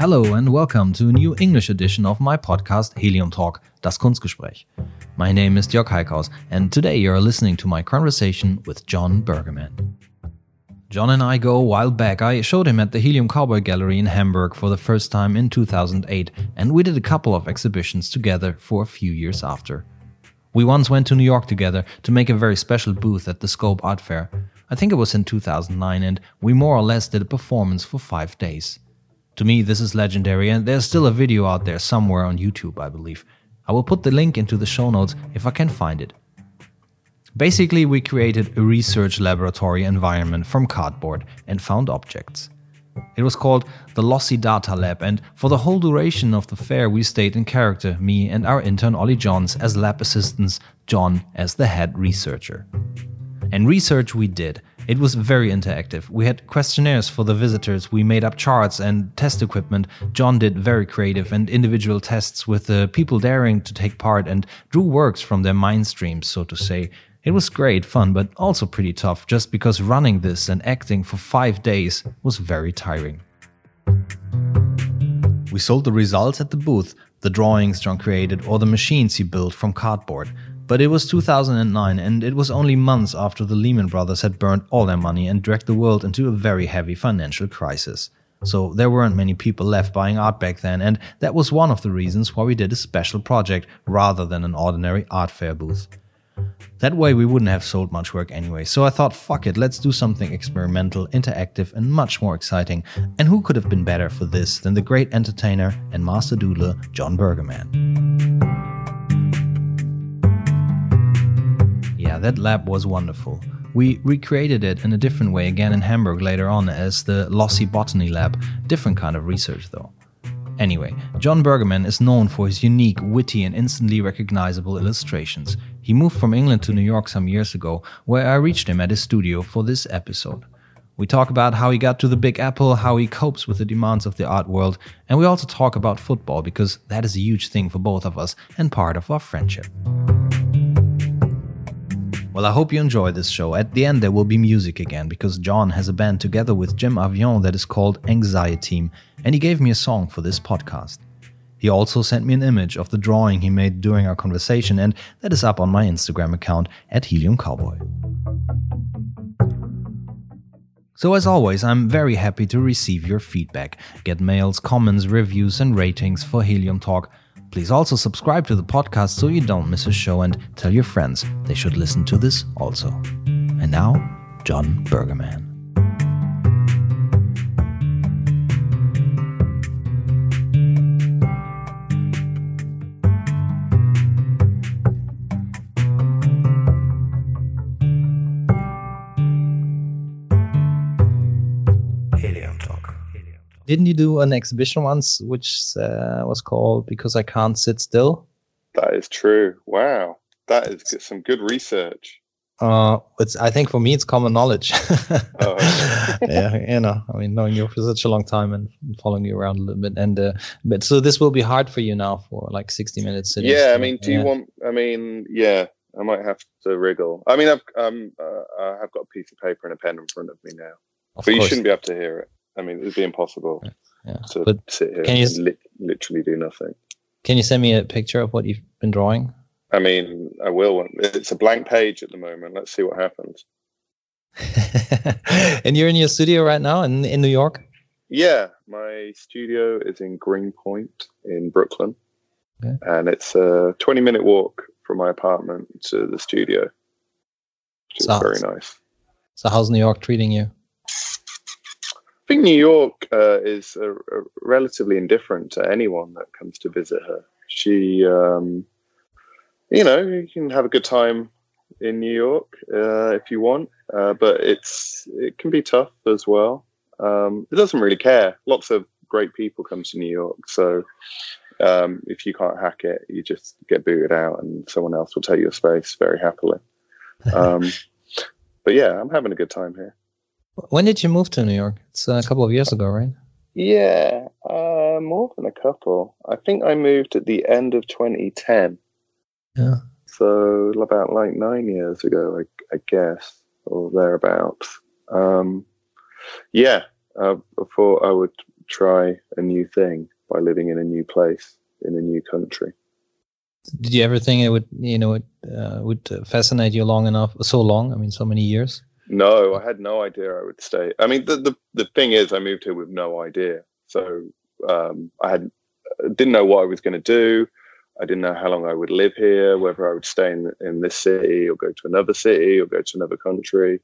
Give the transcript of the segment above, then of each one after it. Hello and welcome to a new English edition of my podcast Helium Talk, das Kunstgespräch. My name is Jörg Heikhaus and today you are listening to my conversation with Jon Burgerman. Jon and I go a while back. I showed him at the Helium Cowboy Gallery in Hamburg for the first time in 2008 and we did a couple of exhibitions together for a few years after. We once went to New York together to make a very special booth at the Scope Art Fair. I think it was in 2009 and we more or less did a performance for 5 days. To me, this is legendary and there's still a video out there somewhere on YouTube, I believe. I will put the link into the show notes if I can find it. Basically, we created a research laboratory environment from cardboard and found objects. It was called the Lossy Data Lab and for the whole duration of the fair we stayed in character, me and our intern Ollie Johns as lab assistants, John as the head researcher. And research we did. It was very interactive. We had questionnaires for the visitors, we made up charts and test equipment. John did very creative and individual tests with the people daring to take part and drew works from their mind streams, so to say. It was great fun, but also pretty tough, just because running this and acting for 5 days was very tiring. We sold the results at the booth, the drawings John created or the machines he built from cardboard. But it was 2009 and it was only months after the Lehman Brothers had burned all their money and dragged the world into a very heavy financial crisis. So there weren't many people left buying art back then and that was one of the reasons why we did a special project rather than an ordinary art fair booth. That way we wouldn't have sold much work anyway, so I thought fuck it, let's do something experimental, interactive and much more exciting. And who could have been better for this than the great entertainer and master doodler Jon Burgerman. That lab was wonderful. We recreated it in a different way again in Hamburg later on as the Lossy Botany Lab, different kind of research though. Anyway, Jon Burgerman is known for his unique, witty and instantly recognizable illustrations. He moved from England to New York some years ago, where I reached him at his studio for this episode. We talk about how he got to the Big Apple, how he copes with the demands of the art world, and we also talk about football because that is a huge thing for both of us and part of our friendship. Well, I hope you enjoy this show. At the end there will be music again, because John has a band together with Jim Avignon that is called Anxiety Team, and he gave me a song for this podcast. He also sent me an image of the drawing he made during our conversation, and that is up on my Instagram account at Helium Cowboy. So as always, I'm very happy to receive your feedback. Get mails, comments, reviews and ratings for Helium Talk. Please also subscribe to the podcast so you don't miss a show and tell your friends they should listen to this also. And now, Jon Burgerman. Didn't you do an exhibition once, which was called Because I Can't Sit Still? That is true. Wow. That is some good research. I think for me, it's common knowledge. Yeah, you know, I mean, knowing you for such a long time and following you around a little bit. And but so this will be hard for you now for like 60 minutes. Yeah, I mean, I might have to wriggle. I mean, I have got a piece of paper and a pen in front of me now. But you shouldn't be able to hear it. I mean, it would be impossible to sit here and literally do nothing. Can you send me a picture of what you've been drawing? I mean, I will. It's a blank page at the moment. Let's see what happens. And you're in your studio right now in New York? Yeah, my studio is in Greenpoint in Brooklyn. Okay. And it's a 20-minute walk from my apartment to the studio, which is very nice. So how's New York treating you? I think New York is relatively indifferent to anyone that comes to visit her. She, you know, you can have a good time in New York if you want, but it can be tough as well. It doesn't really care. Lots of great people come to New York, so if you can't hack it, you just get booted out and someone else will take your space very happily. But yeah, I'm having a good time here. When did you move to New York? It's a couple of years ago, right? Yeah, more than a couple. I think I moved at the end of 2010. Yeah. so about like 9 years ago, I guess, or thereabouts. Before I would try a new thing by living in a new place in a new country. Did you ever think it would, would fascinate you long enough, so long? I mean, so many years. No, I had no idea I would stay. I mean, the thing is, I moved here with no idea. So I didn't know what I was going to do. I didn't know how long I would live here, whether I would stay in this city or go to another city or go to another country.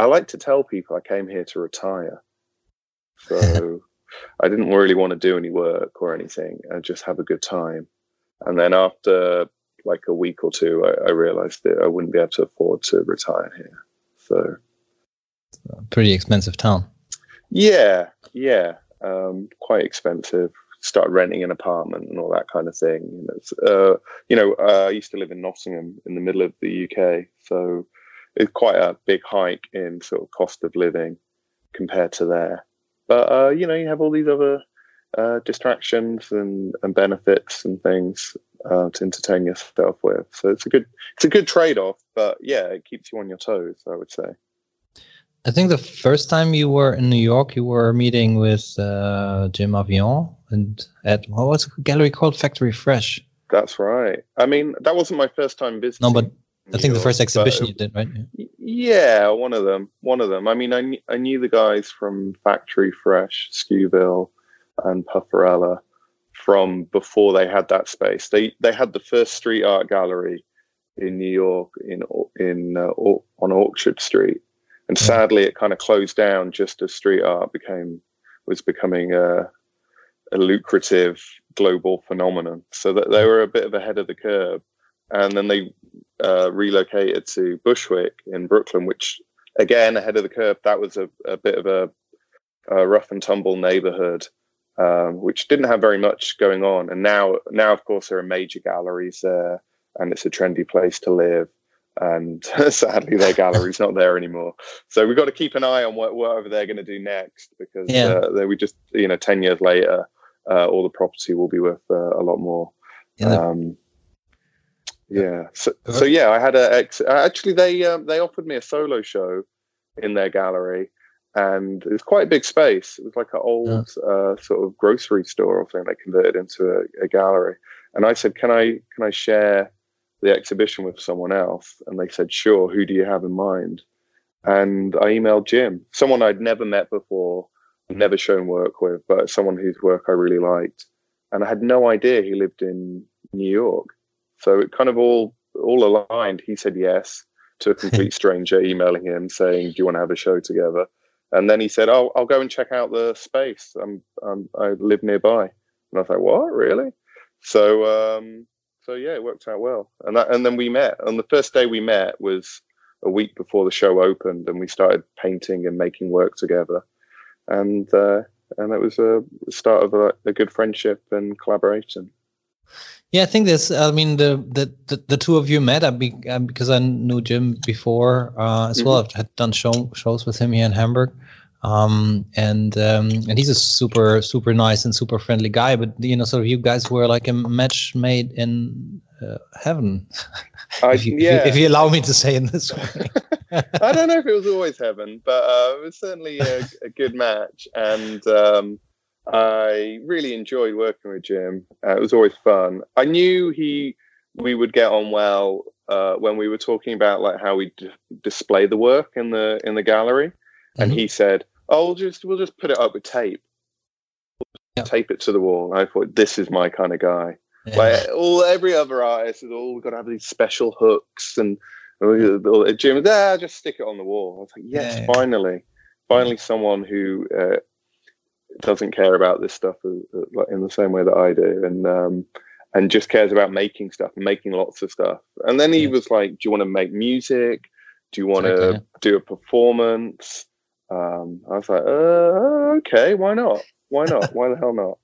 I like to tell people I came here to retire. So I didn't really want to do any work or anything. I just have a good time. And then after like a week or two, I realized that I wouldn't be able to afford to retire here. So it's a pretty expensive town. Yeah. Quite expensive. Start renting an apartment and all that kind of thing. And it's, I used to live in Nottingham in the middle of the UK. So it's quite a big hike in sort of cost of living compared to there. But, you have all these other distractions and benefits and things to entertain yourself with. So it's a good trade-off, but yeah, it keeps you on your toes, I would say. I think the first time you were in New York, you were meeting with Jim Avignon and at what's the gallery called? Factory Fresh. That's right. I mean, that wasn't my first time visiting. No, but I think the first exhibition you did, right? Yeah, one of them. I mean, I knew the guys from Factory Fresh, Skewville, and Pufferella from before they had that space. They had the first street art gallery in New York on Orchard Street, and sadly it kind of closed down just as street art was becoming a lucrative global phenomenon. So that they were a bit of ahead of the curve, and then they relocated to Bushwick in Brooklyn, which again, ahead of the curve. That was a bit of a rough and tumble neighborhood, which didn't have very much going on. And now of course there are major galleries there, and it's a trendy place to live. And sadly, their gallery's not there anymore. So we've got to keep an eye on whatever they're going to do next, because we just, 10 years later, all the property will be worth a lot more. Yeah. So I had actually they offered me a solo show in their gallery, and it was quite a big space. It was like an old sort of grocery store or something they converted into a gallery. And I said, "Can I share the exhibition with someone else?" And they said, "Sure. Who do you have in mind?" And I emailed Jim, someone I'd never met before, never shown work with, but someone whose work I really liked, and I had no idea he lived in New York. So it kind of all aligned. He said yes to a complete stranger emailing him saying, "Do you want to have a show together?" And then he said, "Oh, I'll go and check out the space. I live nearby." And I was like, "What, really?" So it worked out well. And then we met. And the first day we met was a week before the show opened, and we started painting and making work together. And it was the start of a good friendship and collaboration. Yeah, I think this. I mean, the two of you met because I knew Jim before as well. I've had done shows with him here in Hamburg, and he's a super super nice and super friendly guy. But sort of you guys were like a match made in heaven. If you allow me to say in this way. I don't know if it was always heaven, but it was certainly a good match, and I really enjoyed working with Jim. It was always fun. I knew we would get on well when we were talking about like how we display the work in the gallery. And he said, "Oh, we'll just put it up with tape. Tape it to the wall." And I thought, this is my kind of guy. Yeah. Like every other artist is we've got to have these special hooks, and Jim, just stick it on the wall. I was like, yes, finally, someone who doesn't care about this stuff in the same way that I do, and just cares about making stuff and making lots of stuff. And then he was like, "Do you want to make music? Do you want to do a performance?" I was like, "Okay, why not? Why not? Why the hell not?"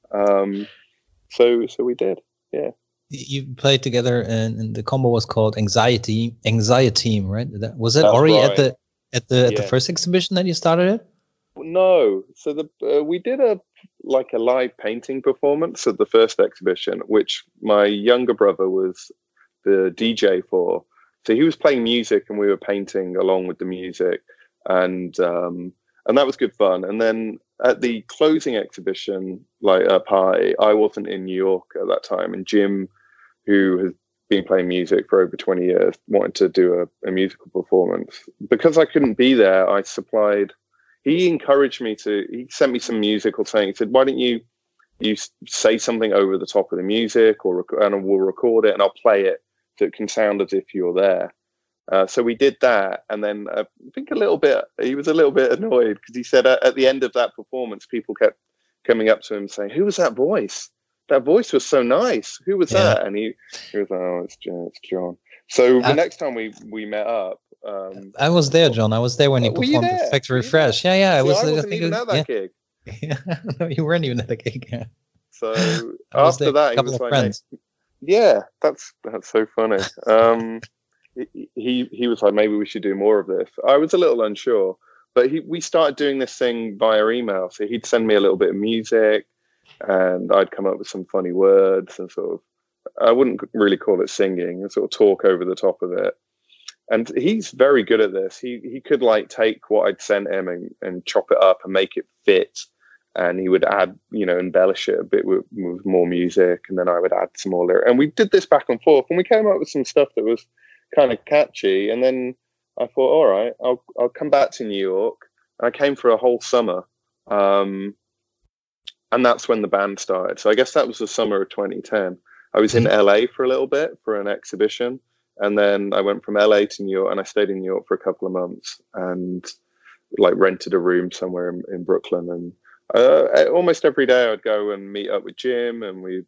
So we did. Yeah. You played together, and the combo was called Anxiety Team, right? Was it Ori right at the first exhibition that you started it? No, so we did a live painting performance at the first exhibition, which my younger brother was the DJ for. So he was playing music and we were painting along with the music, and that was good fun. And then at the closing exhibition, like a party, I wasn't in New York at that time, and Jim, who has been playing music for over 20 years, wanted to do a musical performance. Because I couldn't be there, I supplied. He encouraged me to. He sent me some music or something. He said, "Why don't you say something over the top of the music, and we'll record it, and I'll play it so it can sound as if you're there." So we did that, and then I think a little bit. He was a little bit annoyed because he said at the end of that performance, people kept coming up to him saying, "Who was that voice? That voice was so nice. Who was that?" And he was like, "Oh, it's Jon." So the next time we met up, I was there, Jon. I was there when he performed at Factory Fresh. Yeah. I wasn't even at that gig. Yeah, no, you weren't even at the gig. Yeah. So after that, he was like, "Yeah, that's so funny." He was like, maybe we should do more of this. I was a little unsure, but we started doing this thing via email. So he'd send me a little bit of music, and I'd come up with some funny words and sort of, I wouldn't really call it singing, and sort of talk over the top of it. And he's very good at this. He could like take what I'd sent him and chop it up and make it fit. And he would add, embellish it a bit with more music. And then I would add some more lyrics. And we did this back and forth, and we came up with some stuff that was kind of catchy. And then I thought, all right, I'll come back to New York. And I came for a whole summer. And that's when the band started. So I guess that was the summer of 2010. I was in LA for a little bit for an exhibition. And then I went from LA to New York, and I stayed in New York for a couple of months and like rented a room somewhere in Brooklyn. And almost every day I'd go and meet up with Jim, and we'd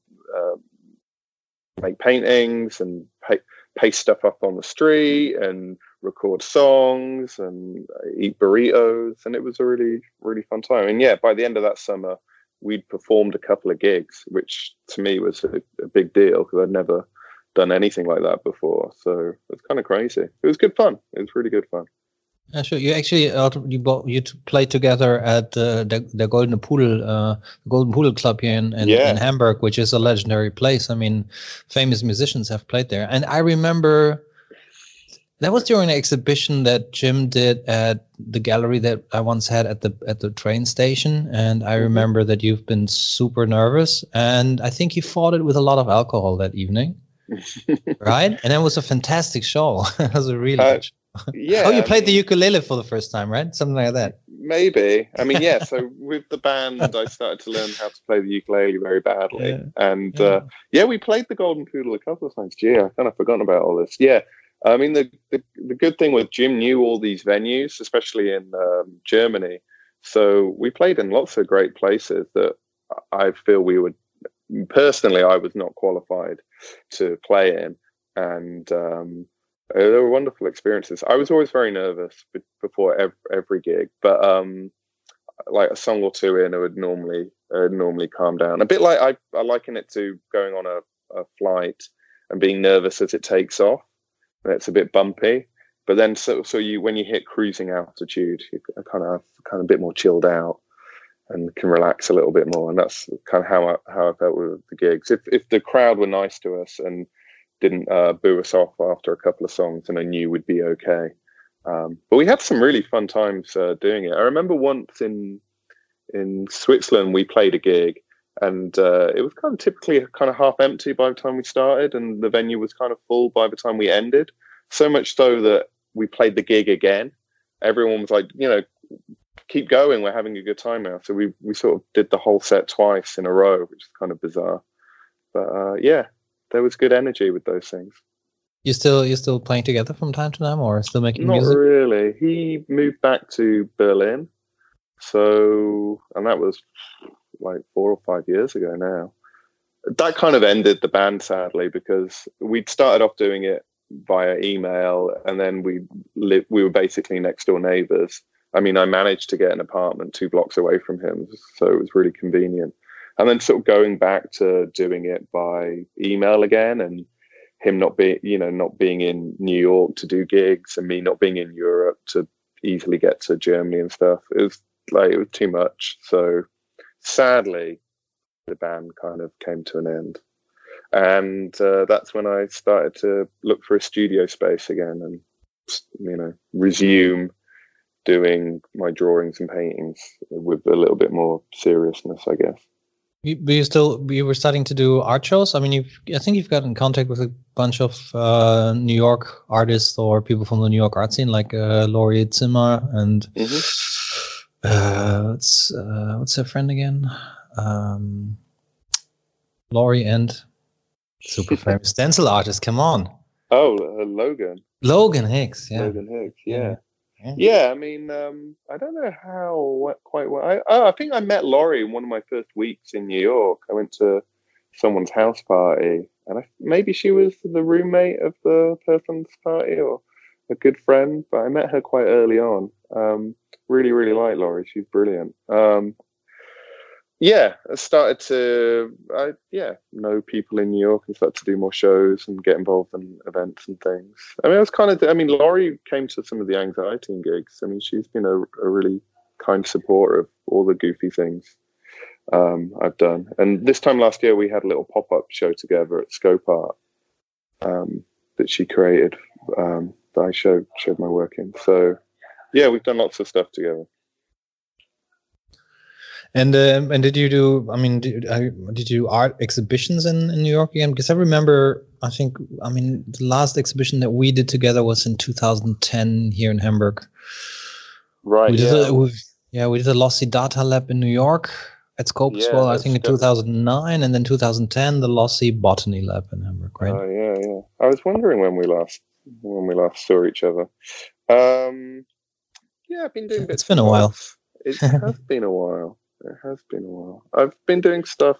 make paintings and paste stuff up on the street and record songs and eat burritos. And it was a really, really fun time. And by the end of that summer, we'd performed a couple of gigs, which to me was a big deal because I'd never done anything like that before. So it's kind of crazy. It was good fun. It was really good fun. Yeah, sure. You actually you played together at the Golden Pudel Club here in Hamburg, which is a legendary place. I mean, famous musicians have played there. And I remember that was during an exhibition that Jim did at the gallery that I once had at the train station. And I remember that you've been super nervous, and I think you fought it with a lot of alcohol that evening, right? And it was a fantastic show. It was a really good show. You played the ukulele for the first time, right? Something like that. Maybe. I mean, yeah. So with the band, I started to learn how to play the ukulele very badly. Yeah. And we played the Golden Pudel a couple of times. Gee, I kind of forgotten about all this. Yeah. I mean, the good thing was Jim knew all these venues, especially in Germany. So we played in lots of great places that I feel personally, I was not qualified to play in. And, they were wonderful experiences. I was always very nervous before every gig, but like a song or two in, I would normally calm down. A bit like I liken it to going on a flight and being nervous as it takes off. It's a bit bumpy, but then so you when you hit cruising altitude, you kind of a bit more chilled out and can relax a little bit more. And that's kind of how I felt with the gigs. If the crowd were nice to us and didn't boo us off after a couple of songs, and I knew we'd be okay. But we had some really fun times doing it. I remember once in Switzerland, we played a gig, and it was kind of typically kind of half empty by the time we started, and the venue was kind of full by the time we ended. So much so that we played the gig again. Everyone was like, keep going, we're having a good time now. So we sort of did the whole set twice in a row, which is kind of bizarre. But there was good energy with those things. You still playing together from time to time, or still making music? Not really. He moved back to Berlin, and that was like 4 or 5 years ago now. That kind of ended the band, sadly, because we'd started off doing it via email, and then we were basically next door neighbors. I mean, I managed to get an apartment 2 blocks away from him, so it was really convenient. And then sort of going back to doing it by email again, and him not being in New York to do gigs, and me not being in Europe to easily get to Germany and stuff. It was too much. So sadly, the band kind of came to an end. And that's when I started to look for a studio space again and, you know, resume doing my drawings and paintings with a little bit more seriousness, I guess. You were starting to do art shows? I mean, I think you've got in contact with a bunch of New York artists or people from the New York art scene, like Laurie Zimmer and what's her friend again? Laurie and super famous stencil artist. Come on. Oh, Logan. Logan Hicks. Yeah. Logan Hicks. Yeah. Yeah, I mean, I don't know how quite well. I think I met Laurie in one of my first weeks in New York. I went to someone's house party, and maybe she was the roommate of the person's party or a good friend, but I met her quite early on. Really, really like Laurie. She's brilliant. Yeah, I started to know people in New York and started to do more shows and get involved in events and things. I mean, Laurie came to some of the Anxiety Team gigs. I mean, she's been a really kind supporter of all the goofy things I've done. And this time last year, we had a little pop-up show together at Scope Art that she created that I showed my work in. So, yeah, we've done lots of stuff together. And did you do? I mean, did you do art exhibitions in New York again? Because I remember, the last exhibition that we did together was in 2010 here in Hamburg. Right. We did a Lossy Data Lab in New York at Scope as well. I think in 2009, and then 2010 the Lossy Botany Lab in Hamburg. Right. Oh yeah. I was wondering when we last saw each other. I've been doing. It's been a while. It has been a while. It has been a while. I've been doing stuff,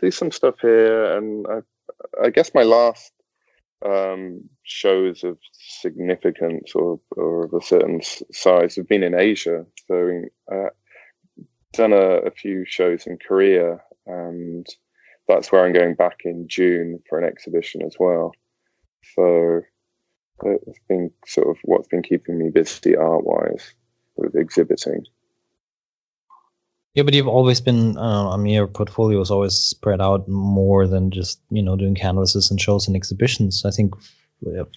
here, and I guess my last shows of significance or of a certain size have been in Asia. So done a few shows in Korea, and that's where I'm going back in June for an exhibition as well. So it's been sort of what's been keeping me busy art-wise with exhibiting. Yeah, but you've always been, your portfolio is always spread out more than just, doing canvases and shows and exhibitions. I think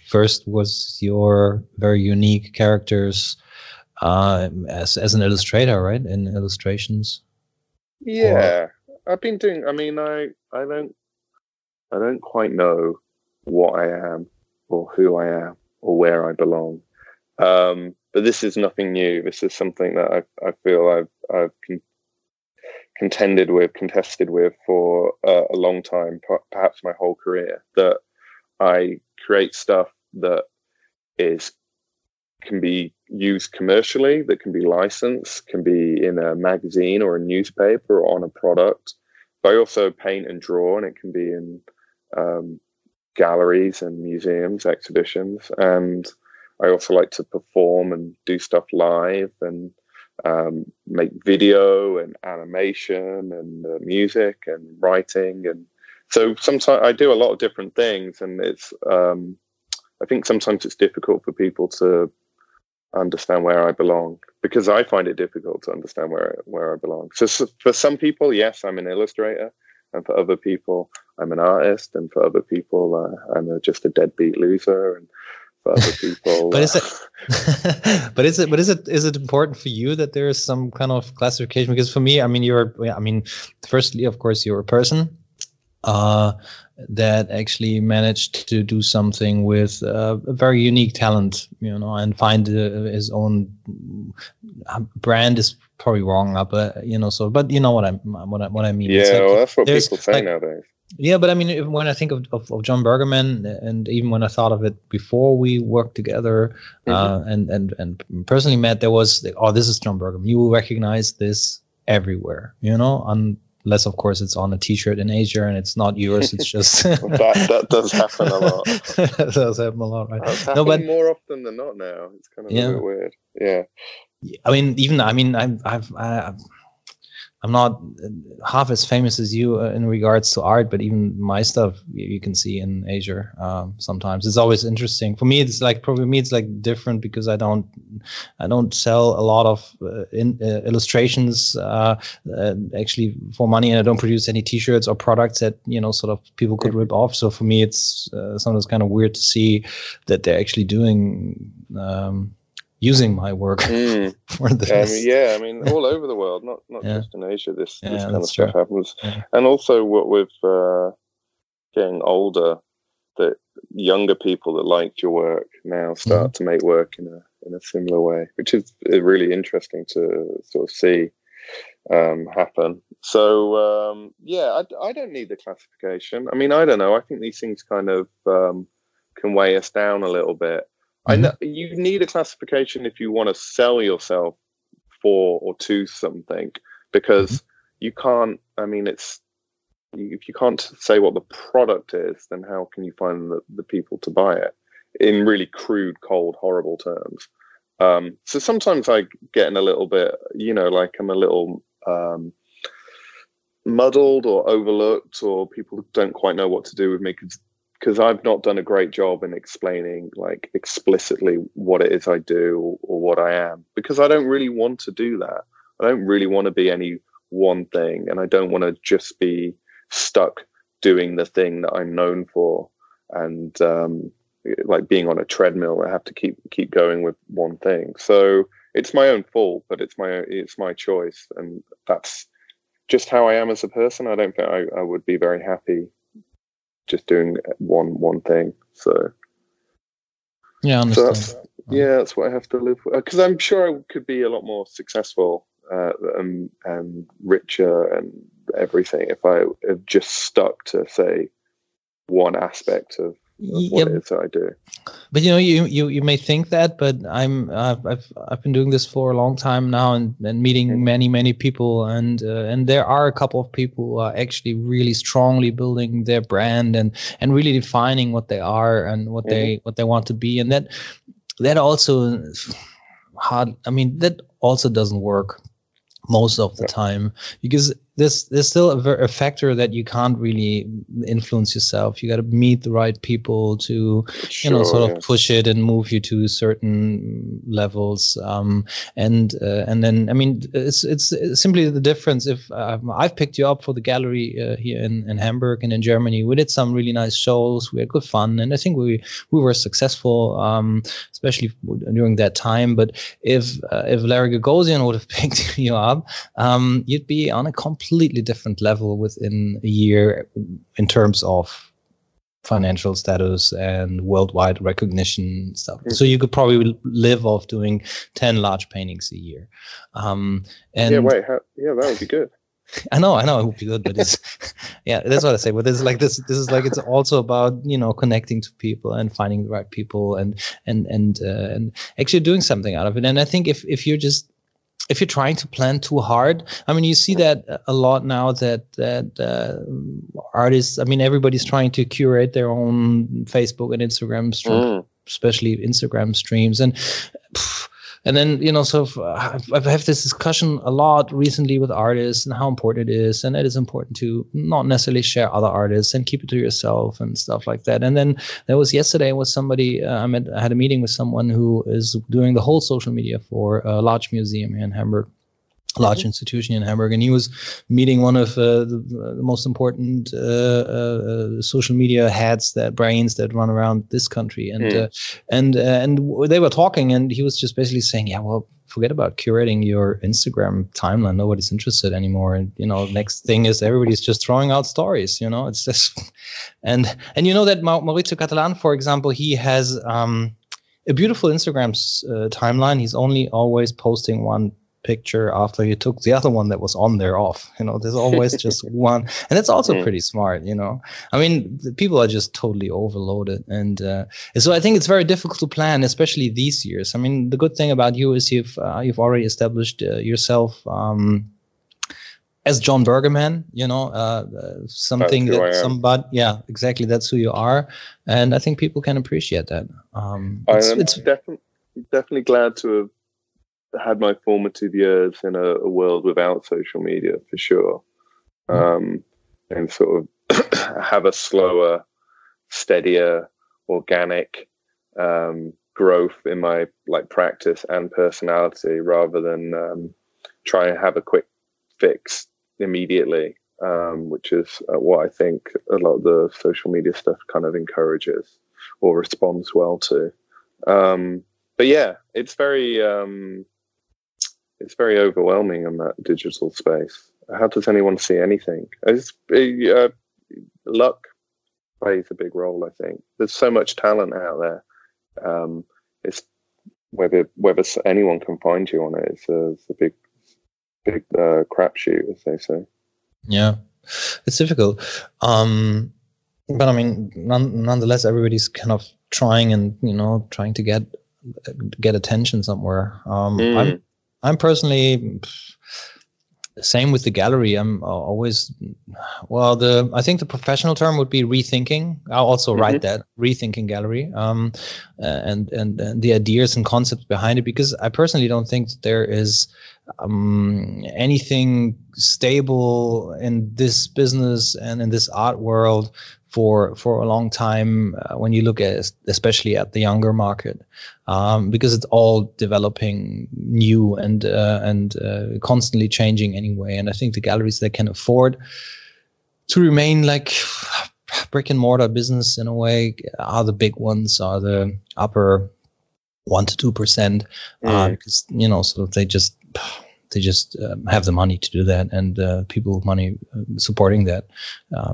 first was your very unique characters as an illustrator, right? In illustrations. Yeah, I've been doing, I don't quite know what I am or who I am or where I belong. But this is nothing new. This is something that I feel I've contested with for a long time, perhaps my whole career, that I create stuff that can be used commercially, that can be licensed, can be in a magazine or a newspaper or on a product. But I also paint and draw, and it can be in galleries and museums, exhibitions. And I also like to perform and do stuff live and make video and animation and music and writing, and so sometimes I do a lot of different things, and it's I think sometimes it's difficult for people to understand where I belong, because I find it difficult to understand where I belong. So for some people, yes, I'm an illustrator, and for other people I'm an artist, and for other people I'm just a deadbeat loser, and other people. Is it important for you that there is some kind of classification? Because for me, firstly, of course, you're a person that actually managed to do something with a very unique talent, and find his own brand is probably wrong, but you know what I mean. Yeah, that's what people say nowadays. Yeah, but I mean, when I think of Jon Burgerman, and even when I thought of it before we worked together, and personally met, there was, oh, this is Jon Burgerman. You will recognize this everywhere, unless, of course, it's on a T-shirt in Asia and it's not yours. It's just that does happen a lot. That does happen a lot, right? That's happening more often than not now. It's kind of a bit weird. Yeah. I mean, I've I'm not half as famous as you in regards to art, but even my stuff you can see in Asia sometimes. It's always interesting for me. It's like different because I don't sell a lot of illustrations actually for money, and I don't produce any T-shirts or products that sort of people could rip off. So for me, it's sometimes kind of weird to see that they're actually doing. Using my work for this. I mean, all over the world, not just in Asia, this kind of stuff happens. Yeah. And also what with getting older, that younger people that liked your work now start to make work in a similar way, which is really interesting to sort of see happen. So, I don't need the classification. I mean, I don't know. I think these things kind of can weigh us down a little bit. I know you need a classification if you want to sell yourself for or to something, because you can't. I mean, if you can't say what the product is, then how can you find the people to buy it? In really crude, cold, horrible terms. So sometimes I get in a little bit, like I'm a little muddled or overlooked, or people don't quite know what to do with me because I've not done a great job in explaining explicitly what it is I do or what I am, because I don't really want to do that. I don't really want to be any one thing, and I don't want to just be stuck doing the thing that I'm known for and like being on a treadmill. I have to keep going with one thing. So it's my own fault, but it's my choice. And that's just how I am as a person. I don't think I would be very happy just doing one thing. So yeah, I understand. So that's what I have to live with, because I'm sure I could be a lot more successful and richer and everything if I had just stuck to say one aspect of what it is that I do. But you may think that, but I've been doing this for a long time now, and meeting many people, and there are a couple of people who are actually really strongly building their brand and really defining what they are and what they want to be, and that also that also doesn't work most of the time, because there's still a factor that you can't really influence yourself. You got to meet the right people to, sort of push it and move you to certain levels. And then, I mean, it's simply the difference. If I've picked you up for the gallery here in Hamburg and in Germany, we did some really nice shows. We had good fun, and I think we were successful, especially during that time. But if Larry Gagosian would have picked you up, you'd be on a completely different level within a year in terms of financial status and worldwide recognition stuff. So you could probably live off doing 10 large paintings a year. That would be good. I know it would be good, but it's that's what I say. But it's like this is like, it's also about connecting to people and finding the right people and actually doing something out of it. And I think if you're trying to plan too hard, I mean, you see that a lot now that artists, I mean, everybody's trying to curate their own Facebook and Instagram stream, especially Instagram streams. And then, I've had this discussion a lot recently with artists and how important it is. And it is important to not necessarily share other artists and keep it to yourself and stuff like that. And then there was yesterday with somebody, I had a meeting with someone who is doing the whole social media for a large museum here in Hamburg. Large institution in Hamburg, and he was meeting one of the most important social media heads, that run around this country, and they were talking, and he was just basically saying, forget about curating your Instagram timeline. Nobody's interested anymore, and next thing is everybody's just throwing out stories. It's just and that Maurizio Cattelan, for example, he has a beautiful Instagram timeline. He's only always posting one picture after you took the other one that was on there off. There's always just one, and it's also pretty smart. I mean, the people are just totally overloaded, and so I think it's very difficult to plan, especially these years. I mean, the good thing about you is you've already established yourself as Jon Burgerman, something that somebody, exactly, that's who you are, and I think people can appreciate that. I'm definitely glad to have had my formative years in a world without social media for sure, and sort of have a slower, steadier, organic growth in my like practice and personality rather than try and have a quick fix immediately, which is what I think a lot of the social media stuff kind of encourages or responds well to. But yeah, it's very overwhelming in that digital space. How does anyone see anything? It's, luck plays a big role, I think. There's so much talent out there. It's whether anyone can find you on it. It's a big crapshoot, as they say. Yeah, it's difficult. But I mean, nonetheless, everybody's kind of trying and, you know, trying to get attention somewhere. I'm personally same with the gallery. I'm always, I think the professional term would be rethinking. I'll also write that, rethinking gallery, and the ideas and concepts behind it, because I personally don't think that there is anything stable in this business and in this art world for a long time, when you look at, especially at the younger market, because it's all developing new and constantly changing anyway. And I think the galleries that can afford to remain like brick and mortar business in a way are the big ones, are the upper 1 to 2%, because, you know, sort of they just have the money to do that, and people with money supporting that,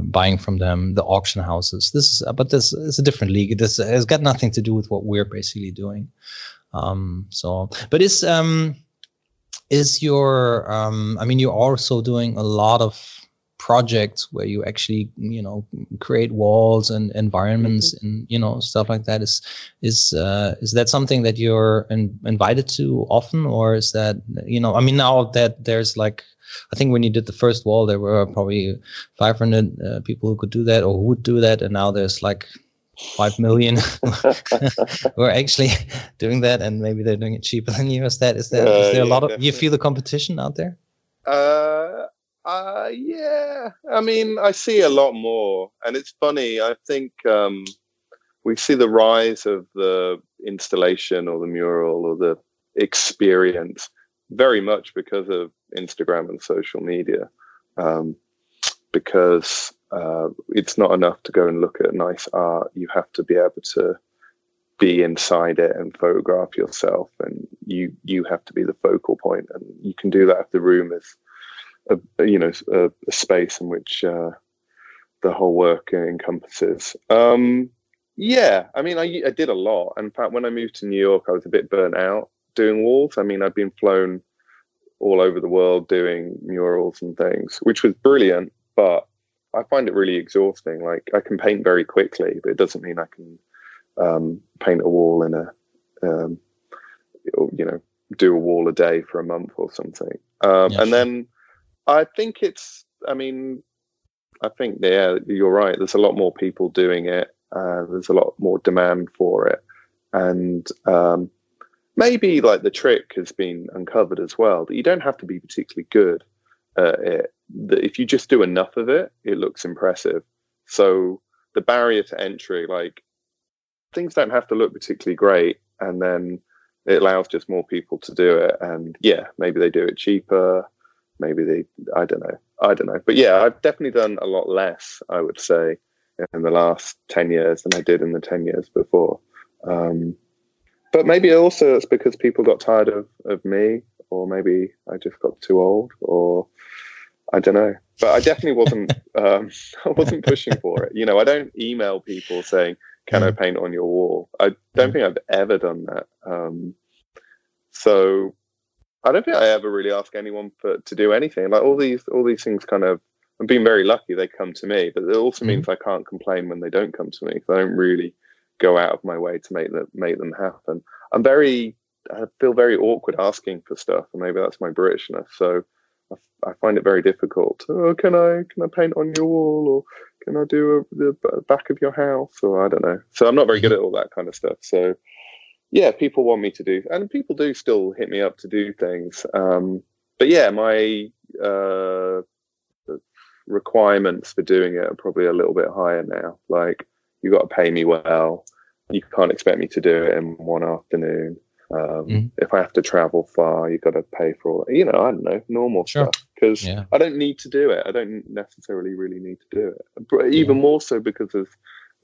buying from them, the auction houses. But this is a different league. This has got nothing to do with what we're basically doing. Is your I mean, you're also doing a lot of projects where you actually, you know, create walls and environments and, you know, stuff like that. Is that something that you're invited to often, or is that, you know, I mean, now that there's like, I think when you did the first wall, there were probably 500 people who could do that or who would do that, and now there's like 5 million who are actually doing that, and maybe they're doing it cheaper than you. Is there a lot of, definitely. You feel the competition out there? Yeah, I mean, I see a lot more, and it's funny. I think we see the rise of the installation or the mural or the experience very much because of Instagram and social media, because it's not enough to go and look at nice art. You have to be able to be inside it and photograph yourself, and you have to be the focal point, and you can do that if the room is a space in which the whole work encompasses. Yeah, I mean, I did a lot. In fact, when I moved to New York, I was a bit burnt out doing walls. I mean, I'd been flown all over the world doing murals and things, which was brilliant, but I find it really exhausting. Like, I can paint very quickly, but it doesn't mean I can paint a wall in do a wall a day for a month or something. And then I think yeah, you're right. There's a lot more people doing it. There's a lot more demand for it. And maybe like the trick has been uncovered as well, that you don't have to be particularly good at it. That if you just do enough of it, it looks impressive. So the barrier to entry, like, things don't have to look particularly great. And then it allows just more people to do it. And yeah, maybe they do it cheaper. Maybe I don't know. But yeah, I've definitely done a lot less, I would say, in the last 10 years than I did in the 10 years before. But maybe also it's because people got tired of me, or maybe I just got too old, or I don't know. But I definitely wasn't I wasn't pushing for it. You know, I don't email people saying, can I paint on your wall? I don't think I've ever done that. So I don't think I ever really ask anyone to do anything. Like, all these things kind of, I'm being very lucky they come to me, but it also means I can't complain when they don't come to me, because I don't really go out of my way to make them happen. I feel very awkward asking for stuff, and maybe that's my Britishness. So I find it very difficult. Oh, can I paint on your wall, or can I do the back of your house, or I don't know. So I'm not very good at all that kind of stuff. So yeah, people want me to do, and people do still hit me up to do things. But yeah, my requirements for doing it are probably a little bit higher now. Like, you got to pay me well. You can't expect me to do it in one afternoon. If I have to travel far, you've got to pay for all that. You know, I don't know, normal stuff. Because I don't need to do it. I don't necessarily really need to do it. But even more so because there's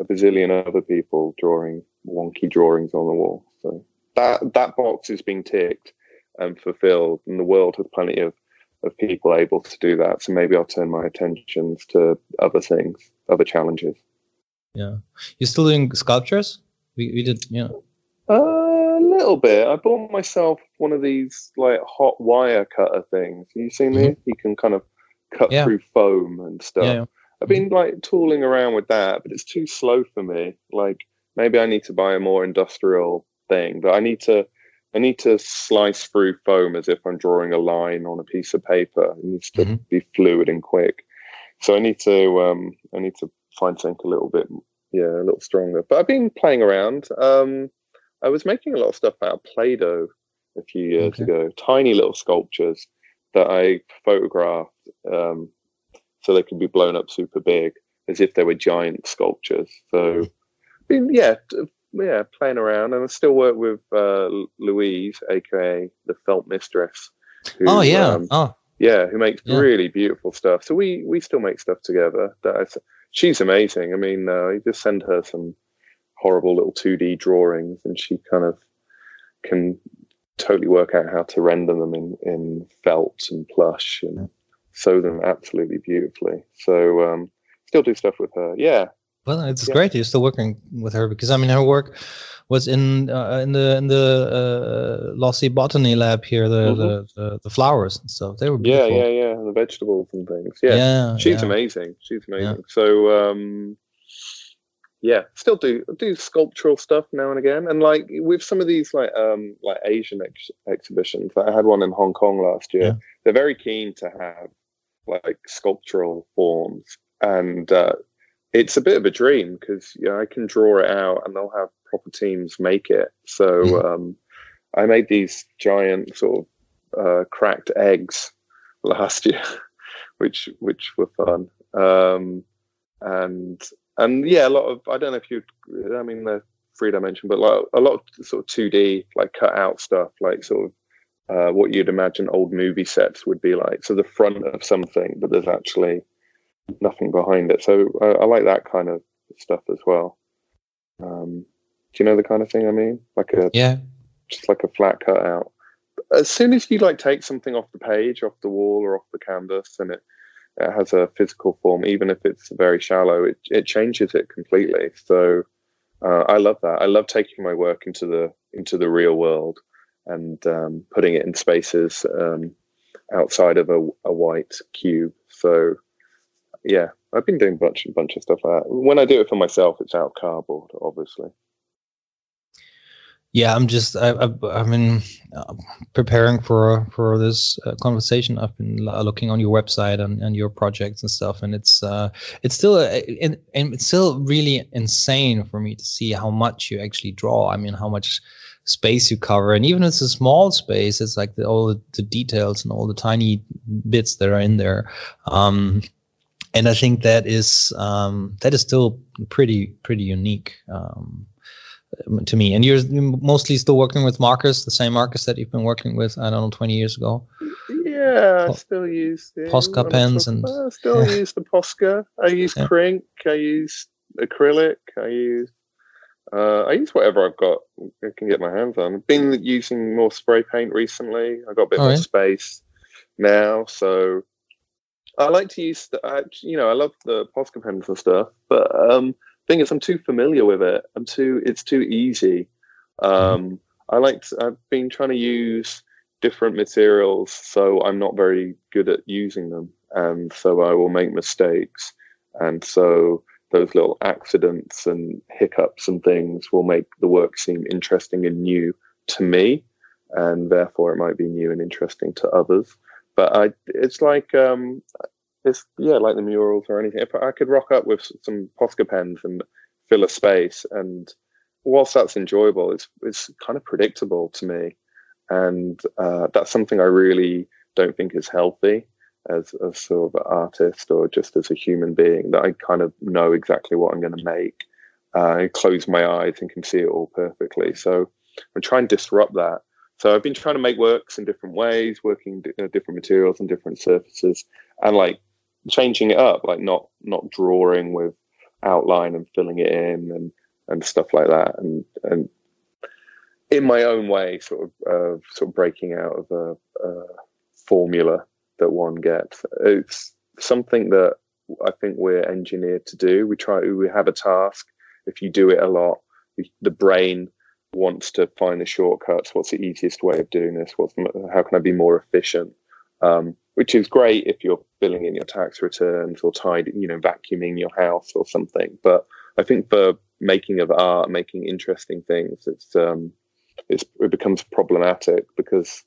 a bazillion other people drawing wonky drawings on the wall. So that box is being ticked and fulfilled. And the world has plenty of people able to do that. So maybe I'll turn my attentions to other things, other challenges. Yeah. You're still doing sculptures? We did, yeah. A little bit. I bought myself one of these like hot wire cutter things. You seen these? You can kind of cut through foam and stuff. Yeah. I've been like tooling around with that, but it's too slow for me. Like, maybe I need to buy a more industrial thing, but I need to slice through foam as if I'm drawing a line on a piece of paper. It needs to be fluid and quick. So I need to find something a little stronger. But I've been playing around. I was making a lot of stuff out of Play-Doh a few years ago, tiny little sculptures that I photographed so they could be blown up super big as if they were giant sculptures. So, playing around. And I still work with Louise, aka the Felt Mistress. Who, who makes really beautiful stuff. So we still make stuff together. She's amazing. I mean, you just send her some horrible little 2D drawings and she kind of can totally work out how to render them in felt and plush and sew them absolutely beautifully. So still do stuff with her. Yeah. Well, it's great you're still working with her, because I mean, her work was in the Lossy Botany Lab here, the flowers and stuff. They were beautiful. Yeah, the vegetables and things. Yeah. She's amazing. She's amazing. Yeah. So still do sculptural stuff now and again, and like with some of these like Asian exhibitions. Like, I had one in Hong Kong last year. Yeah. They're very keen to have like sculptural forms, and it's a bit of a dream because I can draw it out, and they'll have proper teams make it. So I made these giant sort of cracked eggs last year, which were fun. And yeah, a lot of, I don't know if they're 3D, but like a lot of sort of 2D, like cut out stuff, like sort of what you'd imagine old movie sets would be like. So the front of something, but there's actually nothing behind it. So I like that kind of stuff as well. Do you know the kind of thing I mean? Like just like a flat cut out. As soon as you like take something off the page, off the wall or off the canvas, and it has a physical form, even if it's very shallow, it changes it completely. So I love that. I love taking my work into the real world and putting it in spaces outside of a white cube. So yeah, I've been doing a bunch of stuff like that. When I do it for myself, it's out of cardboard, obviously. Yeah, I'm just. I mean, preparing for this conversation. I've been looking on your website and your projects and stuff, and it's still really insane for me to see how much you actually draw. I mean, how much space you cover, and even if it's a small space, it's like all the details and all the tiny bits that are in there. And I think that is still pretty unique. To me. And you're mostly still working with markers, the same markers that you've been working with, I don't know, 20 years ago. Yeah, I still use the Posca pens. I still use the Posca. I use Crink. I use acrylic. I use whatever I've got, I can get my hands on. I've been using more spray paint recently. I've got a bit more space now, so I like to use I love the Posca pens and stuff, but thing is, I'm too familiar with it. It's too easy. I've been trying to use different materials, so I'm not very good at using them, and so I will make mistakes, and so those little accidents and hiccups and things will make the work seem interesting and new to me, and therefore it might be new and interesting to others. But it's like like the murals or anything. If I could rock up with some Posca pens and fill a space and whilst that's enjoyable, it's kind of predictable to me, and that's something I really don't think is healthy as a sort of artist or just as a human being, that I kind of know exactly what I'm going to make. I close my eyes and can see it all perfectly. So I'm trying to disrupt that. So I've been trying to make works in different ways, working different materials and different surfaces, and like changing it up, like not drawing with outline and filling it in and stuff like that, and in my own way, sort of breaking out of a formula that one gets. It's something that I think we're engineered to do. We have a task. If you do it a lot, the brain wants to find the shortcuts. What's the easiest way of doing this? How can I be more efficient? Which is great if you're filling in your tax returns or vacuuming your house or something. But I think for making of art, making interesting things, it becomes problematic because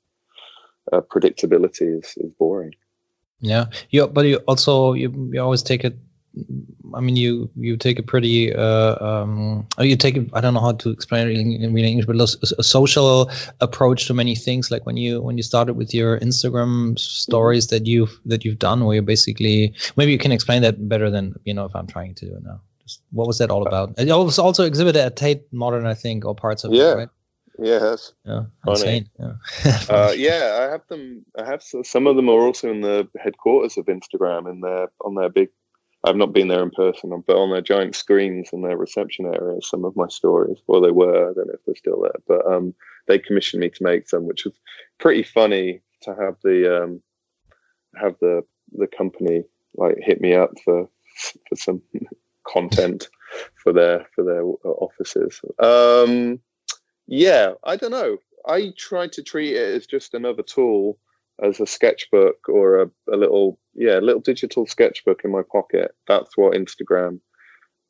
predictability is boring. Yeah, but you also you always take it. I mean, you take a pretty I don't know how to explain it in real English, but a social approach to many things. Like when you started with your Instagram stories that you've done, where you basically, maybe you can explain that better than if I'm trying to do it now. Just what was that all about? It was also exhibited at Tate Modern, I think, or parts of it, right? Yeah, that's insane. Yeah. I have them. I have some of them are also in the headquarters of Instagram, on their big. I've not been there in person, but on their giant screens in their reception area, some of my stories, well, they were, I don't know if they're still there, but they commissioned me to make them, which was pretty funny to have the company like hit me up for some content for their offices. I don't know. I tried to treat it as just another tool, as a sketchbook or a little digital sketchbook in my pocket. That's what Instagram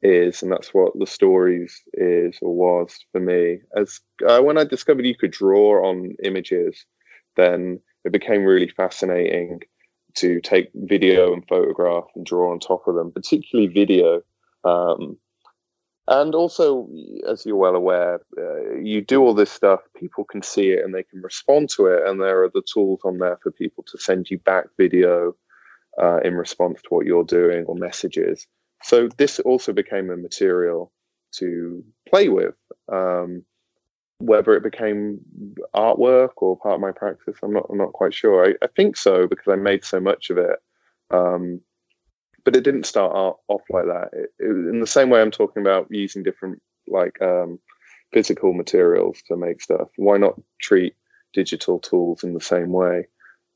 is, and that's what the stories is or was for me. As when I discovered you could draw on images, then it became really fascinating to take video and photograph and draw on top of them, particularly video. And also, as you're well aware, you do all this stuff, people can see it and they can respond to it. And there are the tools on there for people to send you back video in response to what you're doing, or messages. So this also became a material to play with. Whether it became artwork or part of my practice, I'm not quite sure. I think so, because I made so much of it. But it didn't start off like that. It, in the same way I'm talking about using different physical materials to make stuff, why not treat digital tools in the same way?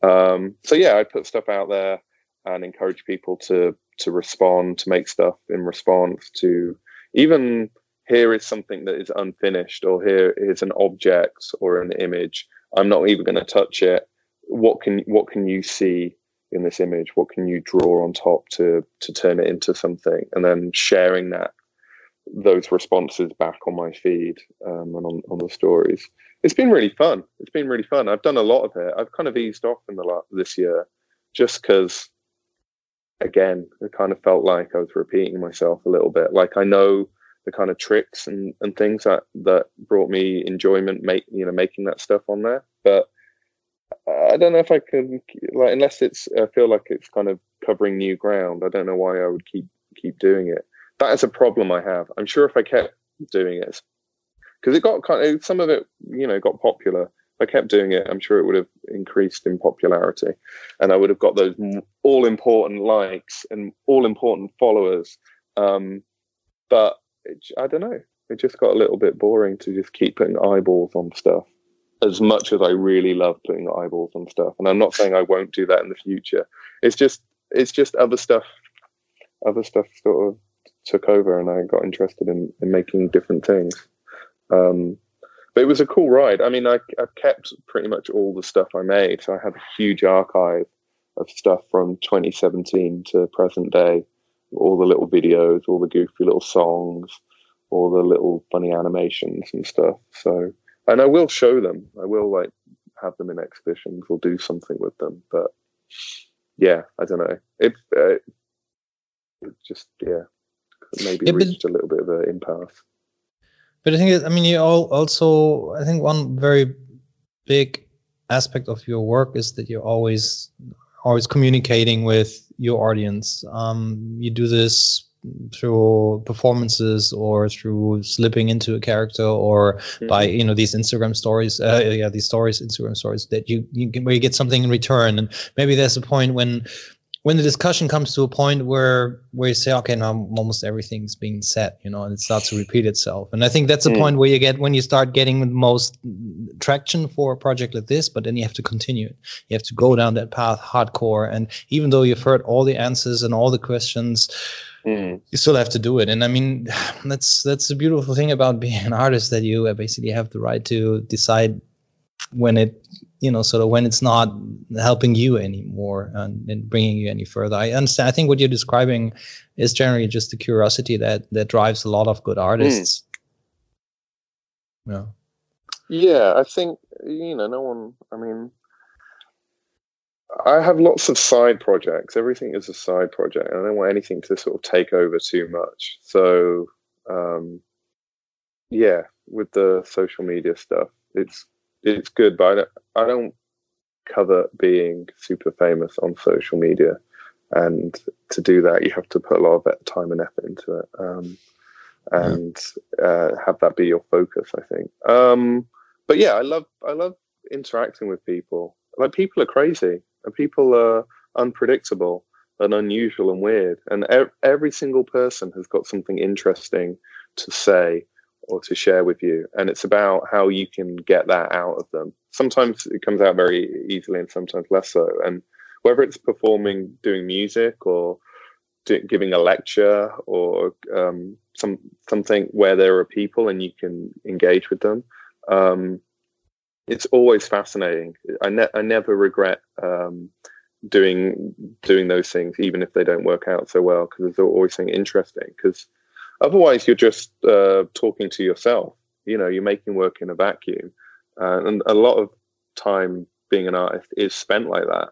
I put stuff out there and encourage people to respond, to make stuff in response to, even here is something that is unfinished, or here is an object or an image. I'm not even going to touch it. What can you see in this image? What can you draw on top to turn it into something? And then sharing those responses back on my feed and on the stories. It's been really fun. I've done a lot of it. I've kind of eased off in this year, just because, again, it kind of felt like I was repeating myself a little bit. Like, I know the kind of tricks and things that brought me enjoyment, making that stuff on there, but I don't know if I can, unless it's, I feel like it's kind of covering new ground. I don't know why I would keep doing it. That is a problem I have. I'm sure if I kept doing it, because it got some of it, got popular. If I kept doing it, I'm sure it would have increased in popularity, and I would have got those all important likes and all important followers. But I don't know. It just got a little bit boring to just keep putting eyeballs on stuff, as much as I really love putting eyeballs on stuff. And I'm not saying I won't do that in the future. It's just other stuff sort of took over, and I got interested in making different things. But it was a cool ride. I mean, I kept pretty much all the stuff I made. So I have a huge archive of stuff from 2017 to present day, all the little videos, all the goofy little songs, all the little funny animations and stuff. So, and I will show them. I will have them in exhibitions or do something with them. But yeah, I don't know. It just maybe reached a little bit of an impasse. But I think, I mean, you all also, I think one very big aspect of your work is that you're always communicating with your audience. You do this through performances or through slipping into a character, or by, you know, these Instagram stories, Instagram stories that you where you get something in return. And maybe there's a point when the discussion comes to a point where you say, okay, now almost everything's being said, you know, and it starts to repeat itself. And I think that's the point where you get, when you start getting the most traction for a project like this, but then you have to continue it. You have to go down that path hardcore. And even though you've heard all the answers and all the questions, you still have to do it. And I mean, that's the beautiful thing about being an artist, that you basically have the right to decide when it, you know, sort of when it's not helping you anymore and bringing you any further. I understand. I think what you're describing is generally just the curiosity that drives a lot of good artists. Yeah, I think, you know, no one, I mean, I have lots of side projects. Everything is a side project. I don't want anything to sort of take over too much. So, yeah, with the social media stuff, it's good, but I don't covet being super famous on social media, and to do that, you have to put a lot of time and effort into it, have that be your focus, I think. But yeah, I love interacting with people. Like, people are crazy, and people are unpredictable and unusual and weird, and every single person has got something interesting to say or to share with you, and it's about how you can get that out of them. Sometimes it comes out very easily and sometimes less so, and whether it's performing, doing music, or giving a lecture, or something where there are people and you can engage with them, it's always fascinating. I never regret doing those things, even if they don't work out so well, because there's always something interesting, because otherwise, you're just talking to yourself. You know, you're making work in a vacuum. And a lot of time being an artist is spent like that,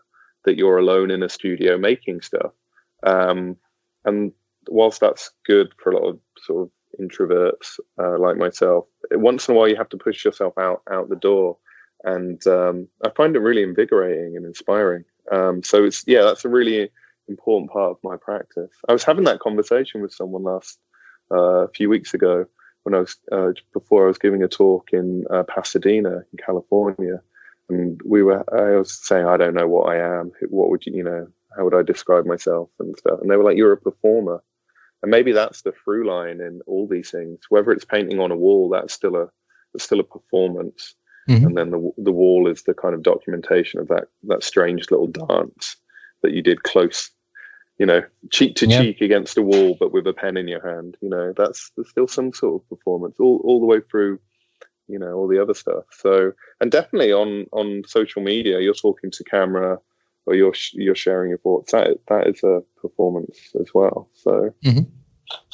that you're alone in a studio making stuff. And whilst that's good for a lot of sort of introverts like myself, once in a while you have to push yourself out the door. And I find it really invigorating and inspiring. So it's, yeah, that's a really important part of my practice. I was having that conversation with someone a few weeks ago, when I was before I was giving a talk in Pasadena, in California, and I was saying, I don't know what I am. What would you know? How would I describe myself and stuff? And they were like, you're a performer, and maybe that's the through line in all these things. Whether it's painting on a wall, that's still a performance, and then the wall is the kind of documentation of that strange little dance that you did close. You know, cheek to cheek against a wall, but with a pen in your hand. You know, there's still some sort of performance all the way through. You know, all the other stuff. So, and definitely on social media, you're talking to camera, or you're sharing your thoughts. That is a performance as well. So,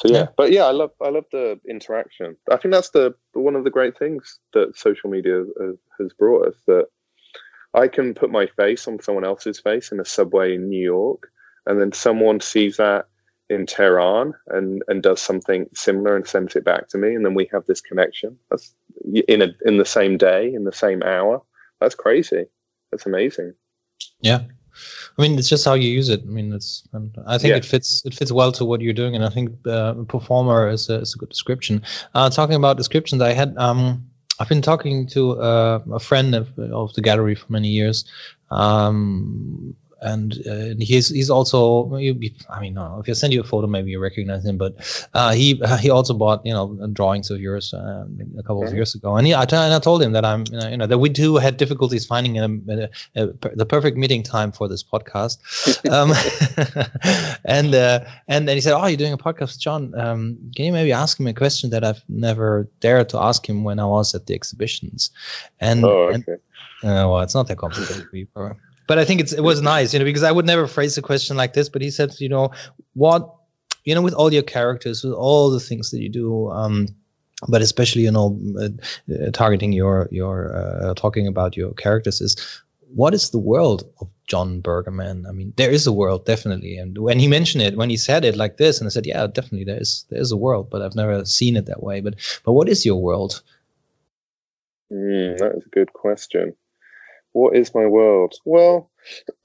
but yeah, I love the interaction. I think that's one of the great things that social media has brought us. That I can put my face on someone else's face in a subway in New York, and then someone sees that in Tehran and does something similar and sends it back to me, and then we have this connection. That's in the same day, in the same hour. That's crazy. That's amazing. Yeah, I mean, it's just how you use it. I mean, I think it fits well to what you're doing, and I think performer is a good description. Talking about descriptions, I had I've been talking to a friend of the gallery for many years. And he's also, I mean, if I send you a photo, maybe you recognize him. But he also bought, you know, drawings of yours a couple of years ago. And I told him that that we too had difficulties finding the perfect meeting time for this podcast. And then he said, "Oh, you're doing a podcast, John. Can you maybe ask him a question that I've never dared to ask him when I was at the exhibitions?" And well, it's not that complicated. But I think it was nice, you know, because I would never phrase a question like this. But he said, you know, with all your characters, with all the things that you do, but especially, you know, targeting talking about your characters, is what is the world of Jon Burgerman? I mean, there is a world, definitely. And when he mentioned it, when he said it like this, and I said, yeah, definitely there is a world, but I've never seen it that way. But what is your world? That is a good question. What is my world? Well,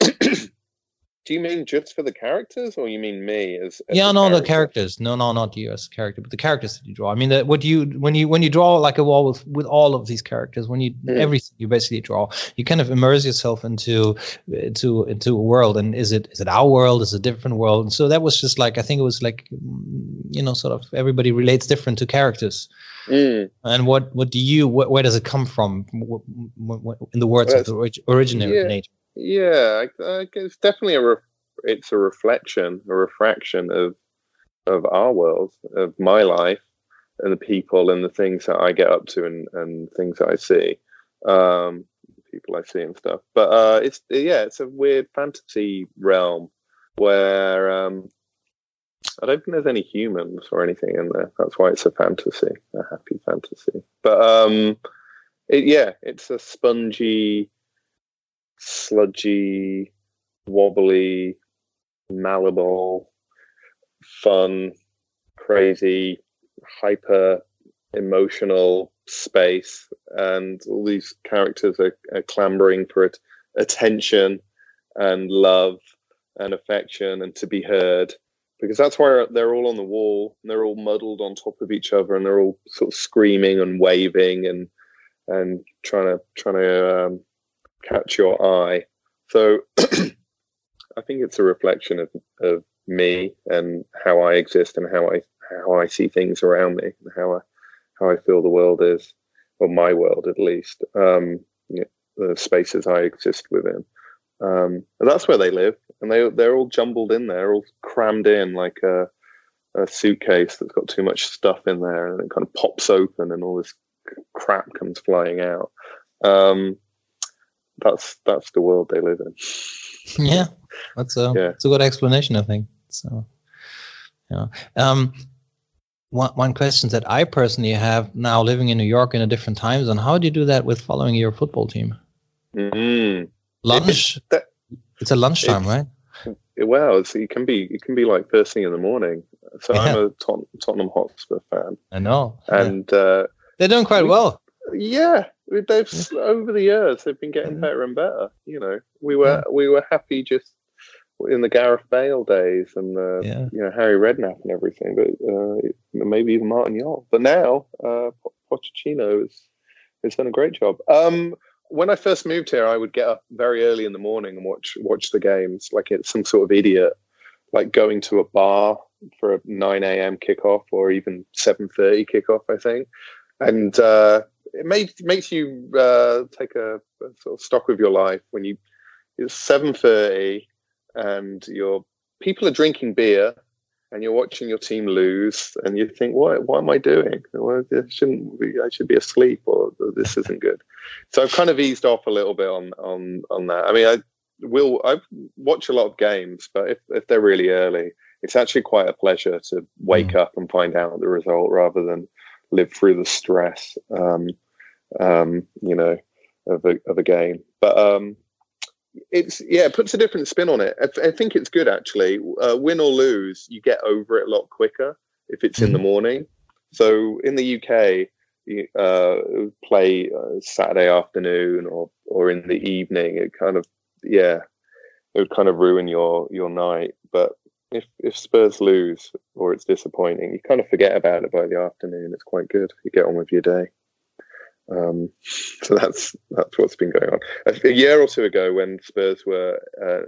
do you mean just for the characters, or you mean me as yeah, no, the characters. No, not you as a character, but the characters that you draw. I mean, that what you when you draw like a wall with all of these characters, when you everything you basically draw, you kind of immerse yourself into a world. And is it our world? Is it a different world? And so that was just like, I think it was like, you know, sort of everybody relates different to characters. And what do you? Where does it come from? What, in the words of the originator of nature. Yeah, it's definitely a reflection, a refraction of our world, of my life, and the people and the things that I get up to and things that I see, people I see and stuff. But it's a weird fantasy realm where I don't think there's any humans or anything in there. That's why it's a fantasy, a happy fantasy. But it's a spongy, sludgy, wobbly, malleable, fun, crazy, hyper emotional space, and all these characters are clamoring for attention and love and affection and to be heard, because that's why they're all on the wall and they're all muddled on top of each other and they're all sort of screaming and waving and trying to catch your eye. So I think it's a reflection of me and how I exist and how I see things around me and how I feel the world is, or my world at least, the spaces I exist within. And that's where they live, and they're all jumbled in there, all crammed in like a suitcase that's got too much stuff in there, and it kind of pops open and all this crap comes flying out. That's the world they live in. Yeah, that's a good explanation, I think. So, yeah. One question that I personally have now, living in New York in a different time zone, how do you do that with following your football team? Lunch. It's a lunchtime, right? Well, it can be like first thing in the morning. So yeah. I'm a Tottenham Hotspur fan. I know, and they're doing quite well. Yeah. They've over the years they've been getting better and better. You know, we were happy just in the Gareth Bale days and Harry Redknapp and everything, but maybe even Martin Yol. But now Pochettino has done a great job. When I first moved here, I would get up very early in the morning and watch the games like it's some sort of idiot, like going to a bar for a 9 a.m. kickoff or even 7:30 kickoff, I think, and. It makes you take a sort of stock of your life when it's 7:30 and people are drinking beer and you're watching your team lose and you think, what am I doing? Well, I should be asleep, or this isn't good. So I've kind of eased off a little bit on that. I mean, I watch a lot of games, but if they're really early, it's actually quite a pleasure to wake up and find out the result rather than live through the stress, of a game. But it puts a different spin on it. I think it's good, actually. Win or lose, you get over it a lot quicker if it's in the morning. So in the UK, you play Saturday afternoon or in the evening. It kind of it would ruin your night, but. If Spurs lose or it's disappointing, you kind of forget about it by the afternoon. It's quite good. You get on with your day. So that's what's been going on. A year or two ago, when Spurs were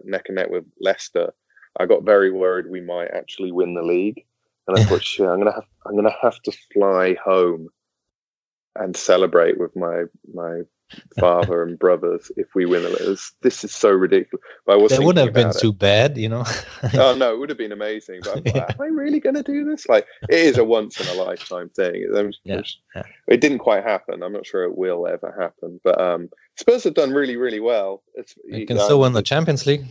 neck and neck with Leicester, I got very worried we might actually win the league, and I thought, shit, I'm gonna have to fly home and celebrate with my father and brothers if we win. This is so ridiculous. That would have been too bad, you know. Oh no, it would have been amazing. But am I really going to do this? Like, it is a once in a lifetime thing. It didn't quite happen. I'm not sure it will ever happen. But Spurs have done really, really well. You can still win the Champions League.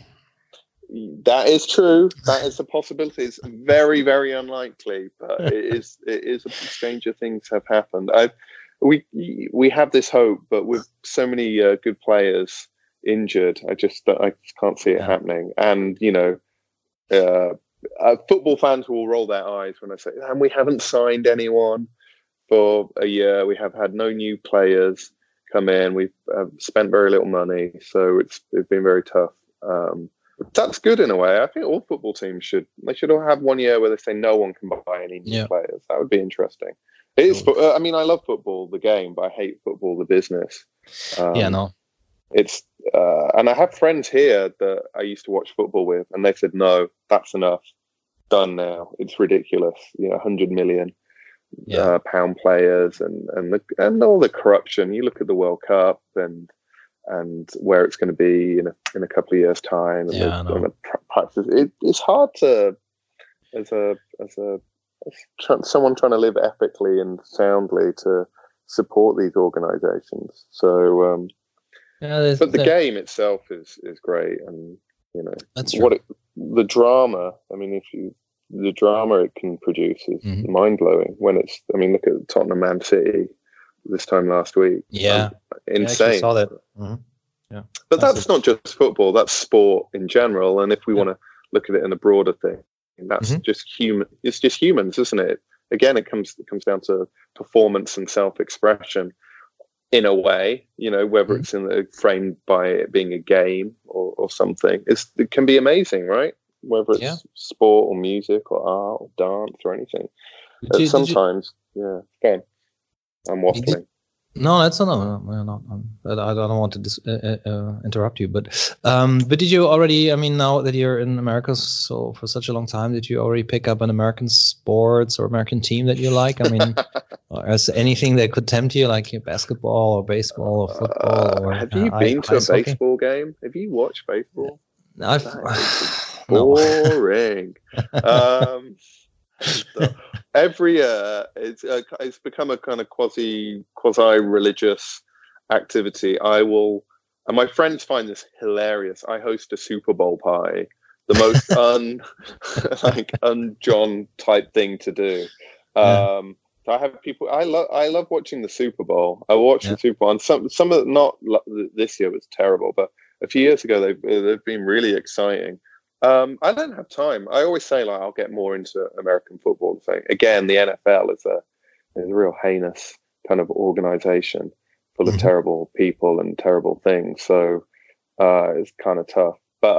That is true. That is a possibility. It's very, very unlikely, but it is. Stranger things have happened. We have this hope, but with so many good players, injured. I just can't see it happening. And, you know, football fans will roll their eyes when I say, and we haven't signed anyone for a year. We have had no new players come in. We've spent very little money. So it's been very tough. That's good in a way. I think all football teams should all have one year where they say no one can buy any new players. That would be interesting. It is. I mean, I love football, the game, but I hate football, the business. It's and I have friends here that I used to watch football with, and they said, "No, that's enough. Done now. It's ridiculous. You know, 100 million pound players, and all the corruption. You look at the World Cup and where it's going to be in a couple of years' time. And the practices. It's hard to as someone trying to live ethically and soundly to support these organisations. So." But the game itself is great, and you know the drama. I mean, the drama it can produce is mind blowing. When it's, I mean, look at Tottenham Man City this time last week. Yeah, insane. I saw that. Mm-hmm. Yeah, but that's not just football. That's sport in general. And if we want to look at it in a broader thing, that's just human. It's just humans, isn't it? Again, it comes down to performance and self expression. In a way, you know, whether it's framed by it being a game or something, it can be amazing, right? Whether it's sport or music or art or dance or anything. Again, I'm waffling. No, that's not. I don't want to interrupt you, but did you already? I mean, now that you're in America so for such a long time, did you already pick up an American sports or American team that you like? I mean. As anything that could tempt you, like basketball or baseball or football. Or, have you been to a baseball game? Have you watched baseball? Boring. Every year, it's become a kind of quasi-religious activity. I will, and my friends find this hilarious. I host a Super Bowl party, the most un-John type thing to do. I have people. I love watching the Super Bowl. I watch the Super Bowl, and some of not this year was terrible, but a few years ago they've been really exciting. I don't have time. I always say I'll get more into American football. So again, the NFL is a real heinous kind of organization full of terrible people and terrible things. So it's kind of tough. But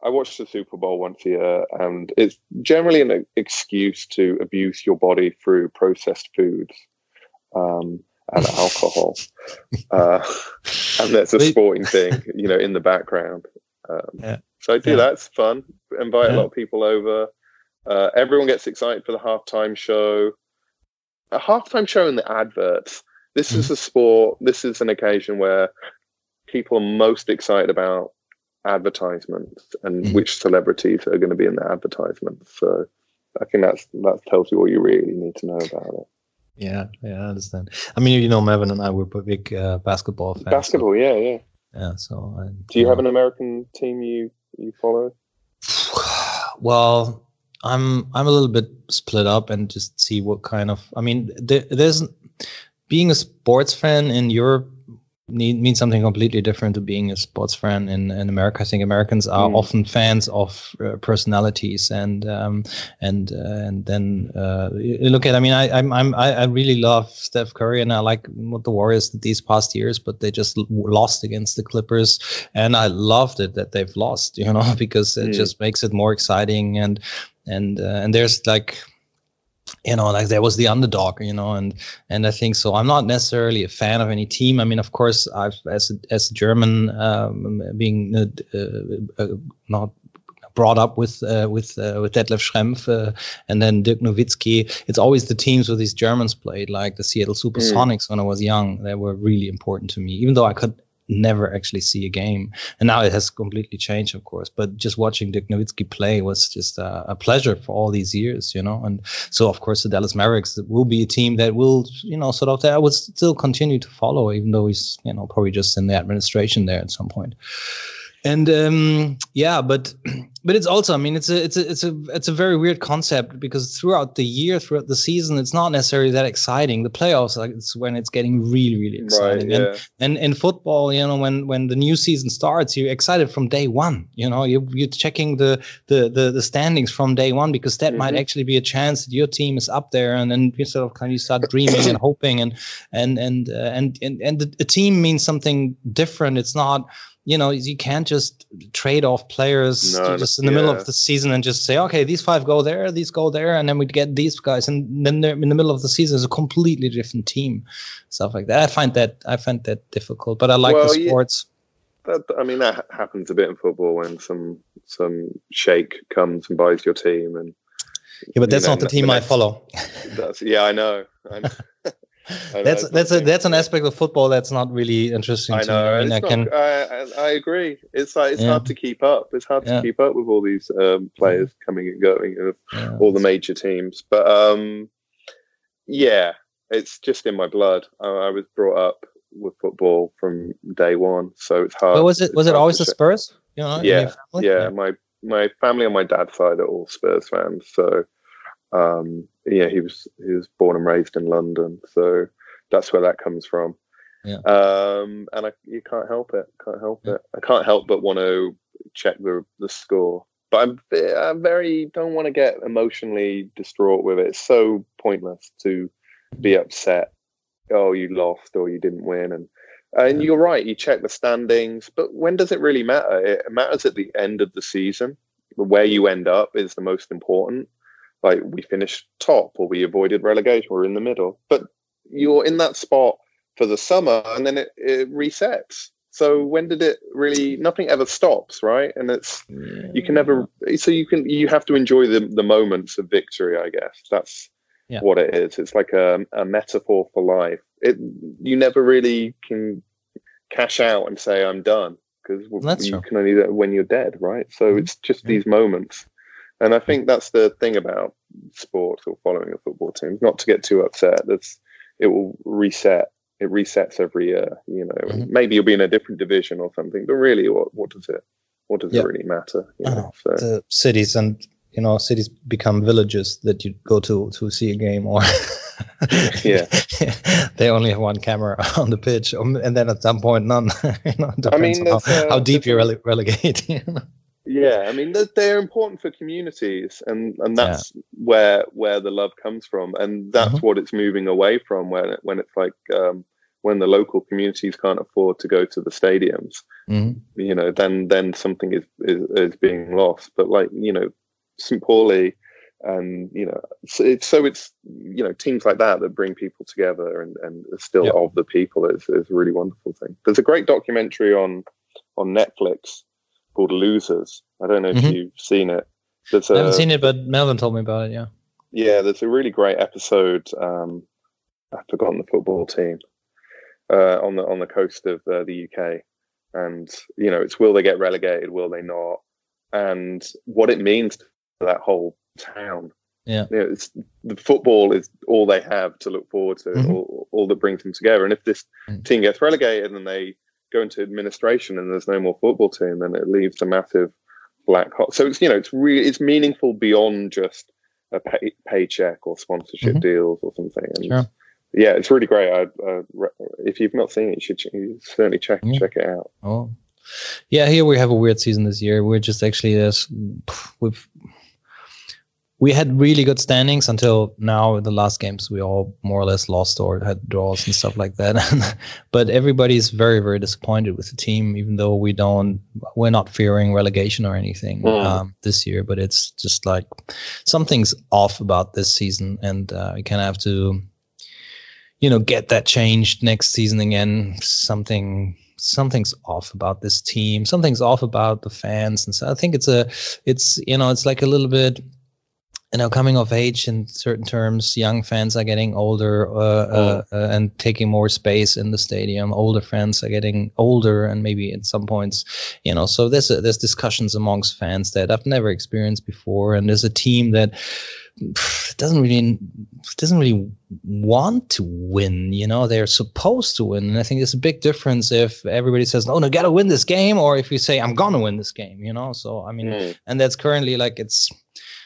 I watch the Super Bowl once a year, and it's generally an excuse to abuse your body through processed foods and alcohol. And that's a sporting thing, you know, in the background. So I do that's fun. Invite a lot of people over. Everyone gets excited for the halftime show. A halftime show and the adverts. This is a sport. This is an occasion where people are most excited about advertisements and which celebrities are going to be in the advertisements. So I think that tells you all you really need to know about it. Yeah, I understand. I mean, you know, Mevin and I were big basketball fans. Basketball, so, yeah. Yeah. So, do you have an American team you follow? Well, I'm a little bit split up and just see what kind of. I mean, there's being a sports fan in Europe. Means something completely different to being a sports fan in America. I think Americans are often fans of personalities and then look at. I mean, I really love Steph Curry and I like what the Warriors did these past years, but they just lost against the Clippers, and I loved it that they've lost. You know, because it just makes it more exciting and there's like. You know, like there was the underdog, you know, and I think so. I'm not necessarily a fan of any team. I mean, of course, I've as a German, being not brought up with Detlef Schrempf and then Dirk Nowitzki. It's always the teams where these Germans played, like the Seattle Supersonics when I was young. They were really important to me, even though I could never actually see a game. And now it has completely changed, of course, but just watching Dirk Nowitzki play was just a pleasure for all these years, you know. And so, of course, the Dallas Mavericks will be a team that will, you know, sort of that I would still continue to follow, even though he's, you know, probably just in the administration there at some point. And yeah, but it's also, I mean, it's a very weird concept, because throughout the year, throughout the season, it's not necessarily that exciting. The playoffs, like, it's when it's getting really exciting. Right, yeah. And in football, you know, when the new season starts, you're excited from day one. You know, you're checking the standings from day one, because that might actually be a chance that your team is up there, and then you sort of kind of start dreaming and hoping, and a team means something different. It's not, you know, you can't just trade off players just in the middle of the season and just say, okay, these five go there, these go there, and then we get these guys, and then they're in the middle of the season is a completely different team, stuff like that. I find that difficult, but I like the sports. Yeah, that happens a bit in football when some sheikh comes and buys your team, and but that's not the team I follow. I know. That's an aspect of football that's not really interesting. I know. To me. I agree. It's like it's hard to keep up. It's hard to keep up with all these players coming and going of all the major teams. But it's just in my blood. I was brought up with football from day one, so it's hard. But was it always the Spurs? You know, my family on my dad's side are all Spurs fans, so. He was born and raised in London, so that's where that comes from. And you can't help it. I can't help but want to check the score. But I don't want to get emotionally distraught with it. It's so pointless to be upset. Oh, you lost, or you didn't win, and you're right. You check the standings, but when does it really matter? It matters at the end of the season. Where you end up is the most important. Like, we finished top, or we avoided relegation, or in the middle. But you're in that spot for the summer, and then it resets. So when did it really? Nothing ever stops, right? And it's you can never. So you have to enjoy the moments of victory. I guess that's what it is. It's like a metaphor for life. You never really can cash out and say I'm done, because you can only do that when you're dead, right? So it's just these moments. And I think that's the thing about sports or following a football team, not to get too upset. It will reset. It resets every year, you know. Mm-hmm. Maybe you'll be in a different division or something, but really, what does it really matter? You know? So. The cities and, you know, cities become villages that you go to see a game, or they only have one camera on the pitch, and then at some point none. You know, I mean, how deep you're relegated. You know? Yeah, I mean, they're important for communities, and that's where the love comes from, and that's what it's moving away from when it's like when the local communities can't afford to go to the stadiums, you know, then something is being lost. But like, you know, St. Pauli, and you know, it's you know, teams like that bring people together and still of the people is a really wonderful thing. There's a great documentary on Netflix called Losers. I don't know if you've seen it. I haven't seen it, but Melvin told me about it. Yeah, there's a really great episode. I've forgotten the football team on the coast of the UK, and you know, it's will they get relegated, will they not, and what it means to that whole town. Yeah, you know, the football is all they have to look forward to, all that brings them together. And if this team gets relegated and they go into administration and there's no more football team, then it leaves a massive black hole. So it's, you know, it's meaningful beyond just a paycheck or sponsorship deals or something. And yeah, it's really great. If you've not seen it, you should certainly check it out. Oh, yeah. Here we have a weird season this year. We're just actually we had really good standings until now. In the last games, we all more or less lost or had draws and stuff like that. But everybody's very, very disappointed with the team, even though we're not fearing relegation or anything this year. But it's just like something's off about this season, and we kind of have to, you know, get that changed next season again. Something's off about this team. Something's off about the fans, and so I think it's like a little bit. you know, coming of age in certain terms, young fans are getting older and taking more space in the stadium. Older fans are getting older, and maybe at some points, you know, so there's discussions amongst fans that I've never experienced before. And there's a team that doesn't really want to win, you know, they're supposed to win. And I think there's a big difference if everybody says, no, no, gotta win this game, or if you say, I'm gonna win this game, you know. So I mean, and that's currently like it's.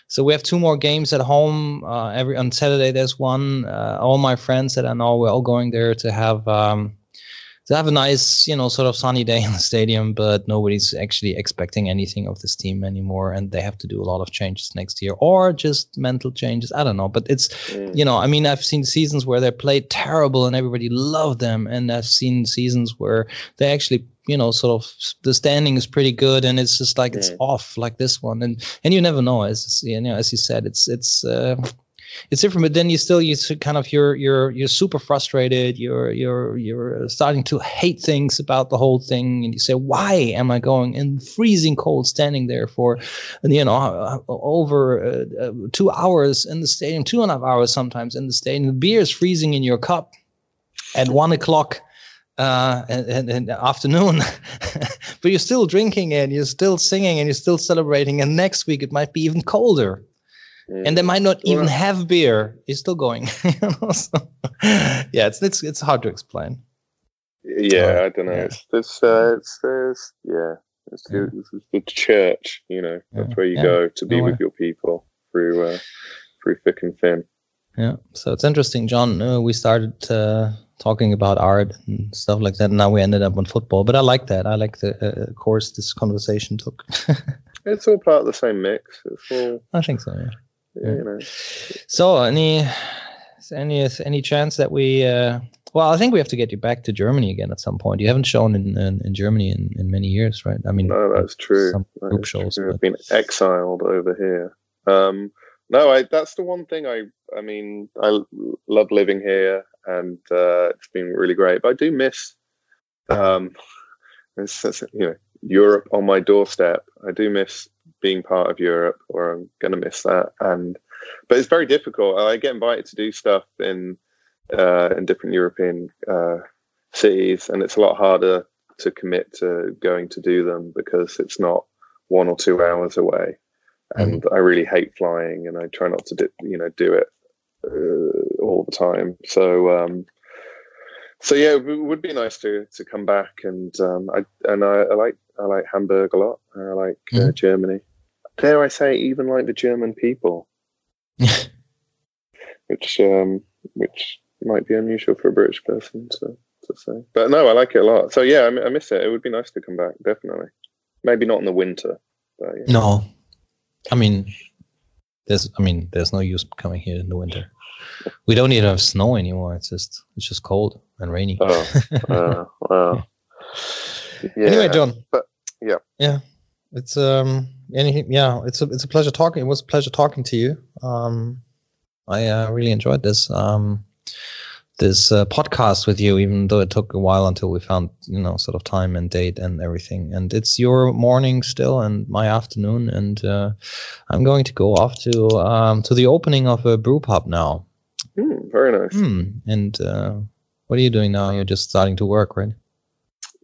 So we have two more games at home. On Saturday there's one. All my friends that I know, we're all going there to have a nice, you know, sort of sunny day in the stadium. But nobody's actually expecting anything of this team anymore, and they have to do a lot of changes next year, or just mental changes. I don't know. But it's, you know, I mean, I've seen seasons where they played terrible and everybody loved them, and I've seen seasons where they actually, you know, sort of the standing is pretty good, and it's just like it's off like this one, and you never know. As you know, as you said, it's different. But then you're super frustrated. You're starting to hate things about the whole thing, and you say, why am I going in freezing cold, standing there for, you know, over 2 hours in the stadium, 2.5 hours sometimes in the stadium. The beer is freezing in your cup at 1 o'clock. And afternoon, but you're still drinking and you're still singing and you're still celebrating. And next week it might be even colder, and they might not even have beer. It's still going. You know? So, yeah, it's hard to explain. Yeah, I don't know. Yeah. It's the church. You know, that's where you go to be with your people through thick and thin. Yeah, so it's interesting, John. We started talking about art and stuff like that, and now we ended up on football. But I like that. I like the course this conversation took. It's all part of the same mix. I think so. Yeah. You know. So any chance that we? Well, I think we have to get you back to Germany again at some point. You haven't shown in Germany in many years, right? I mean, no, that's true. Some group shows. I've been exiled over here. That's the one thing I love living here, and it's been really great. But I do miss, Europe on my doorstep. I do miss being part of Europe, or I'm going to miss that. But it's very difficult. I get invited to do stuff in different European cities, and it's a lot harder to commit to going to do them because it's not 1 or 2 hours away. And I really hate flying, and I try not to do it all the time. So yeah, it would be nice to come back. And I like Hamburg a lot. And I like Germany. Dare I say, even like the German people, which might be unusual for a British person to say. But no, I like it a lot. So yeah, I miss it. It would be nice to come back, definitely. Maybe not in the winter. But, yeah. No. There's no use coming here in the winter. We don't even have snow anymore. It's just cold and rainy. Yeah. Anyway, John. But, yeah. Yeah. It's it's a pleasure talking. It was a pleasure talking to you. I really enjoyed this this podcast with you, even though it took a while until we found, you know, sort of time and date and everything. And it's your morning still and my afternoon, and I'm going to go off to the opening of a brew pub now. Very nice. And what are you doing now? You're just starting to work, right?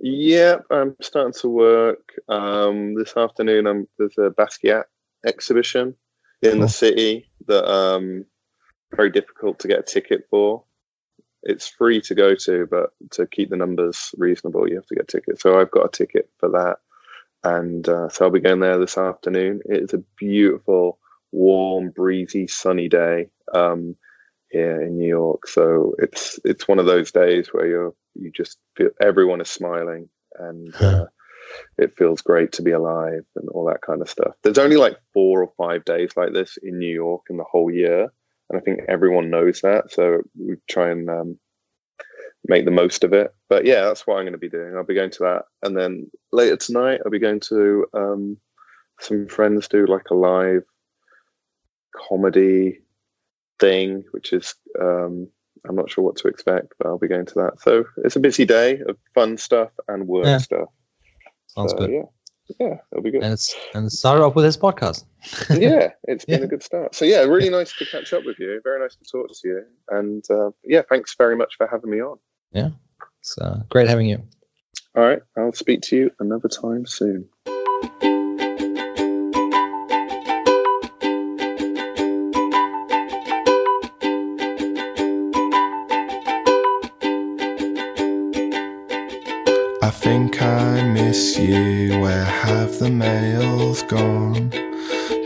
Yeah, I'm starting to work. This afternoon there's a Basquiat exhibition in the city that very difficult to get a ticket for. It's free to go to, but to keep the numbers reasonable, you have to get tickets. So I've got a ticket for that. And so I'll be going there this afternoon. It's a beautiful, warm, breezy, sunny day here in New York. So it's one of those days where you just feel everyone is smiling, and it feels great to be alive and all that kind of stuff. There's only like 4 or 5 days like this in New York in the whole year. And I think everyone knows that, so we try and make the most of it. But yeah, that's what I'm going to be doing. I'll be going to that, and then later tonight I'll be going to some friends do like a live comedy thing, which is I'm not sure what to expect, but I'll be going to that. So it's a busy day of fun stuff and work stuff. Sounds good. Yeah. yeah, it'll be good. And start off with his podcast. Yeah, it's been a good start. So yeah, really nice to catch up with you. Very nice to talk to you. And yeah, thanks very much for having me on. Yeah, it's great having you. All right, I'll speak to you another time soon. I think I miss you, where have the mails gone?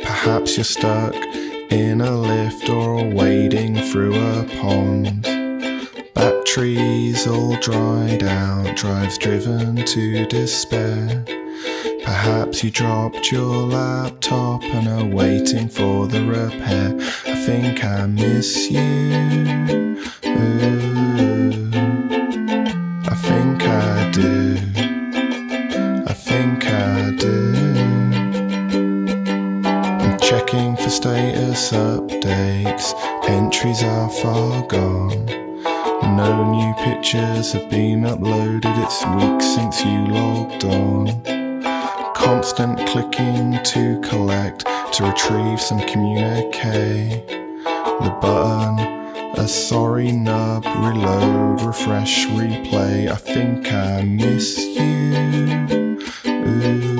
Perhaps you're stuck in a lift or wading through a pond. Batteries all dried out, drives driven to despair. Perhaps you dropped your laptop and are waiting for the repair. I think I miss you. Ooh, I think I do. Checking for status updates, entries are far gone. No new pictures have been uploaded, it's weeks since you logged on. Constant clicking to collect, to retrieve some communique. The button, a sorry nub, reload, refresh, replay. I think I miss you. Ooh.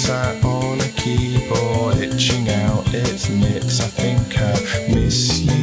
Sat on a keyboard, itching out its nips. I think I miss you.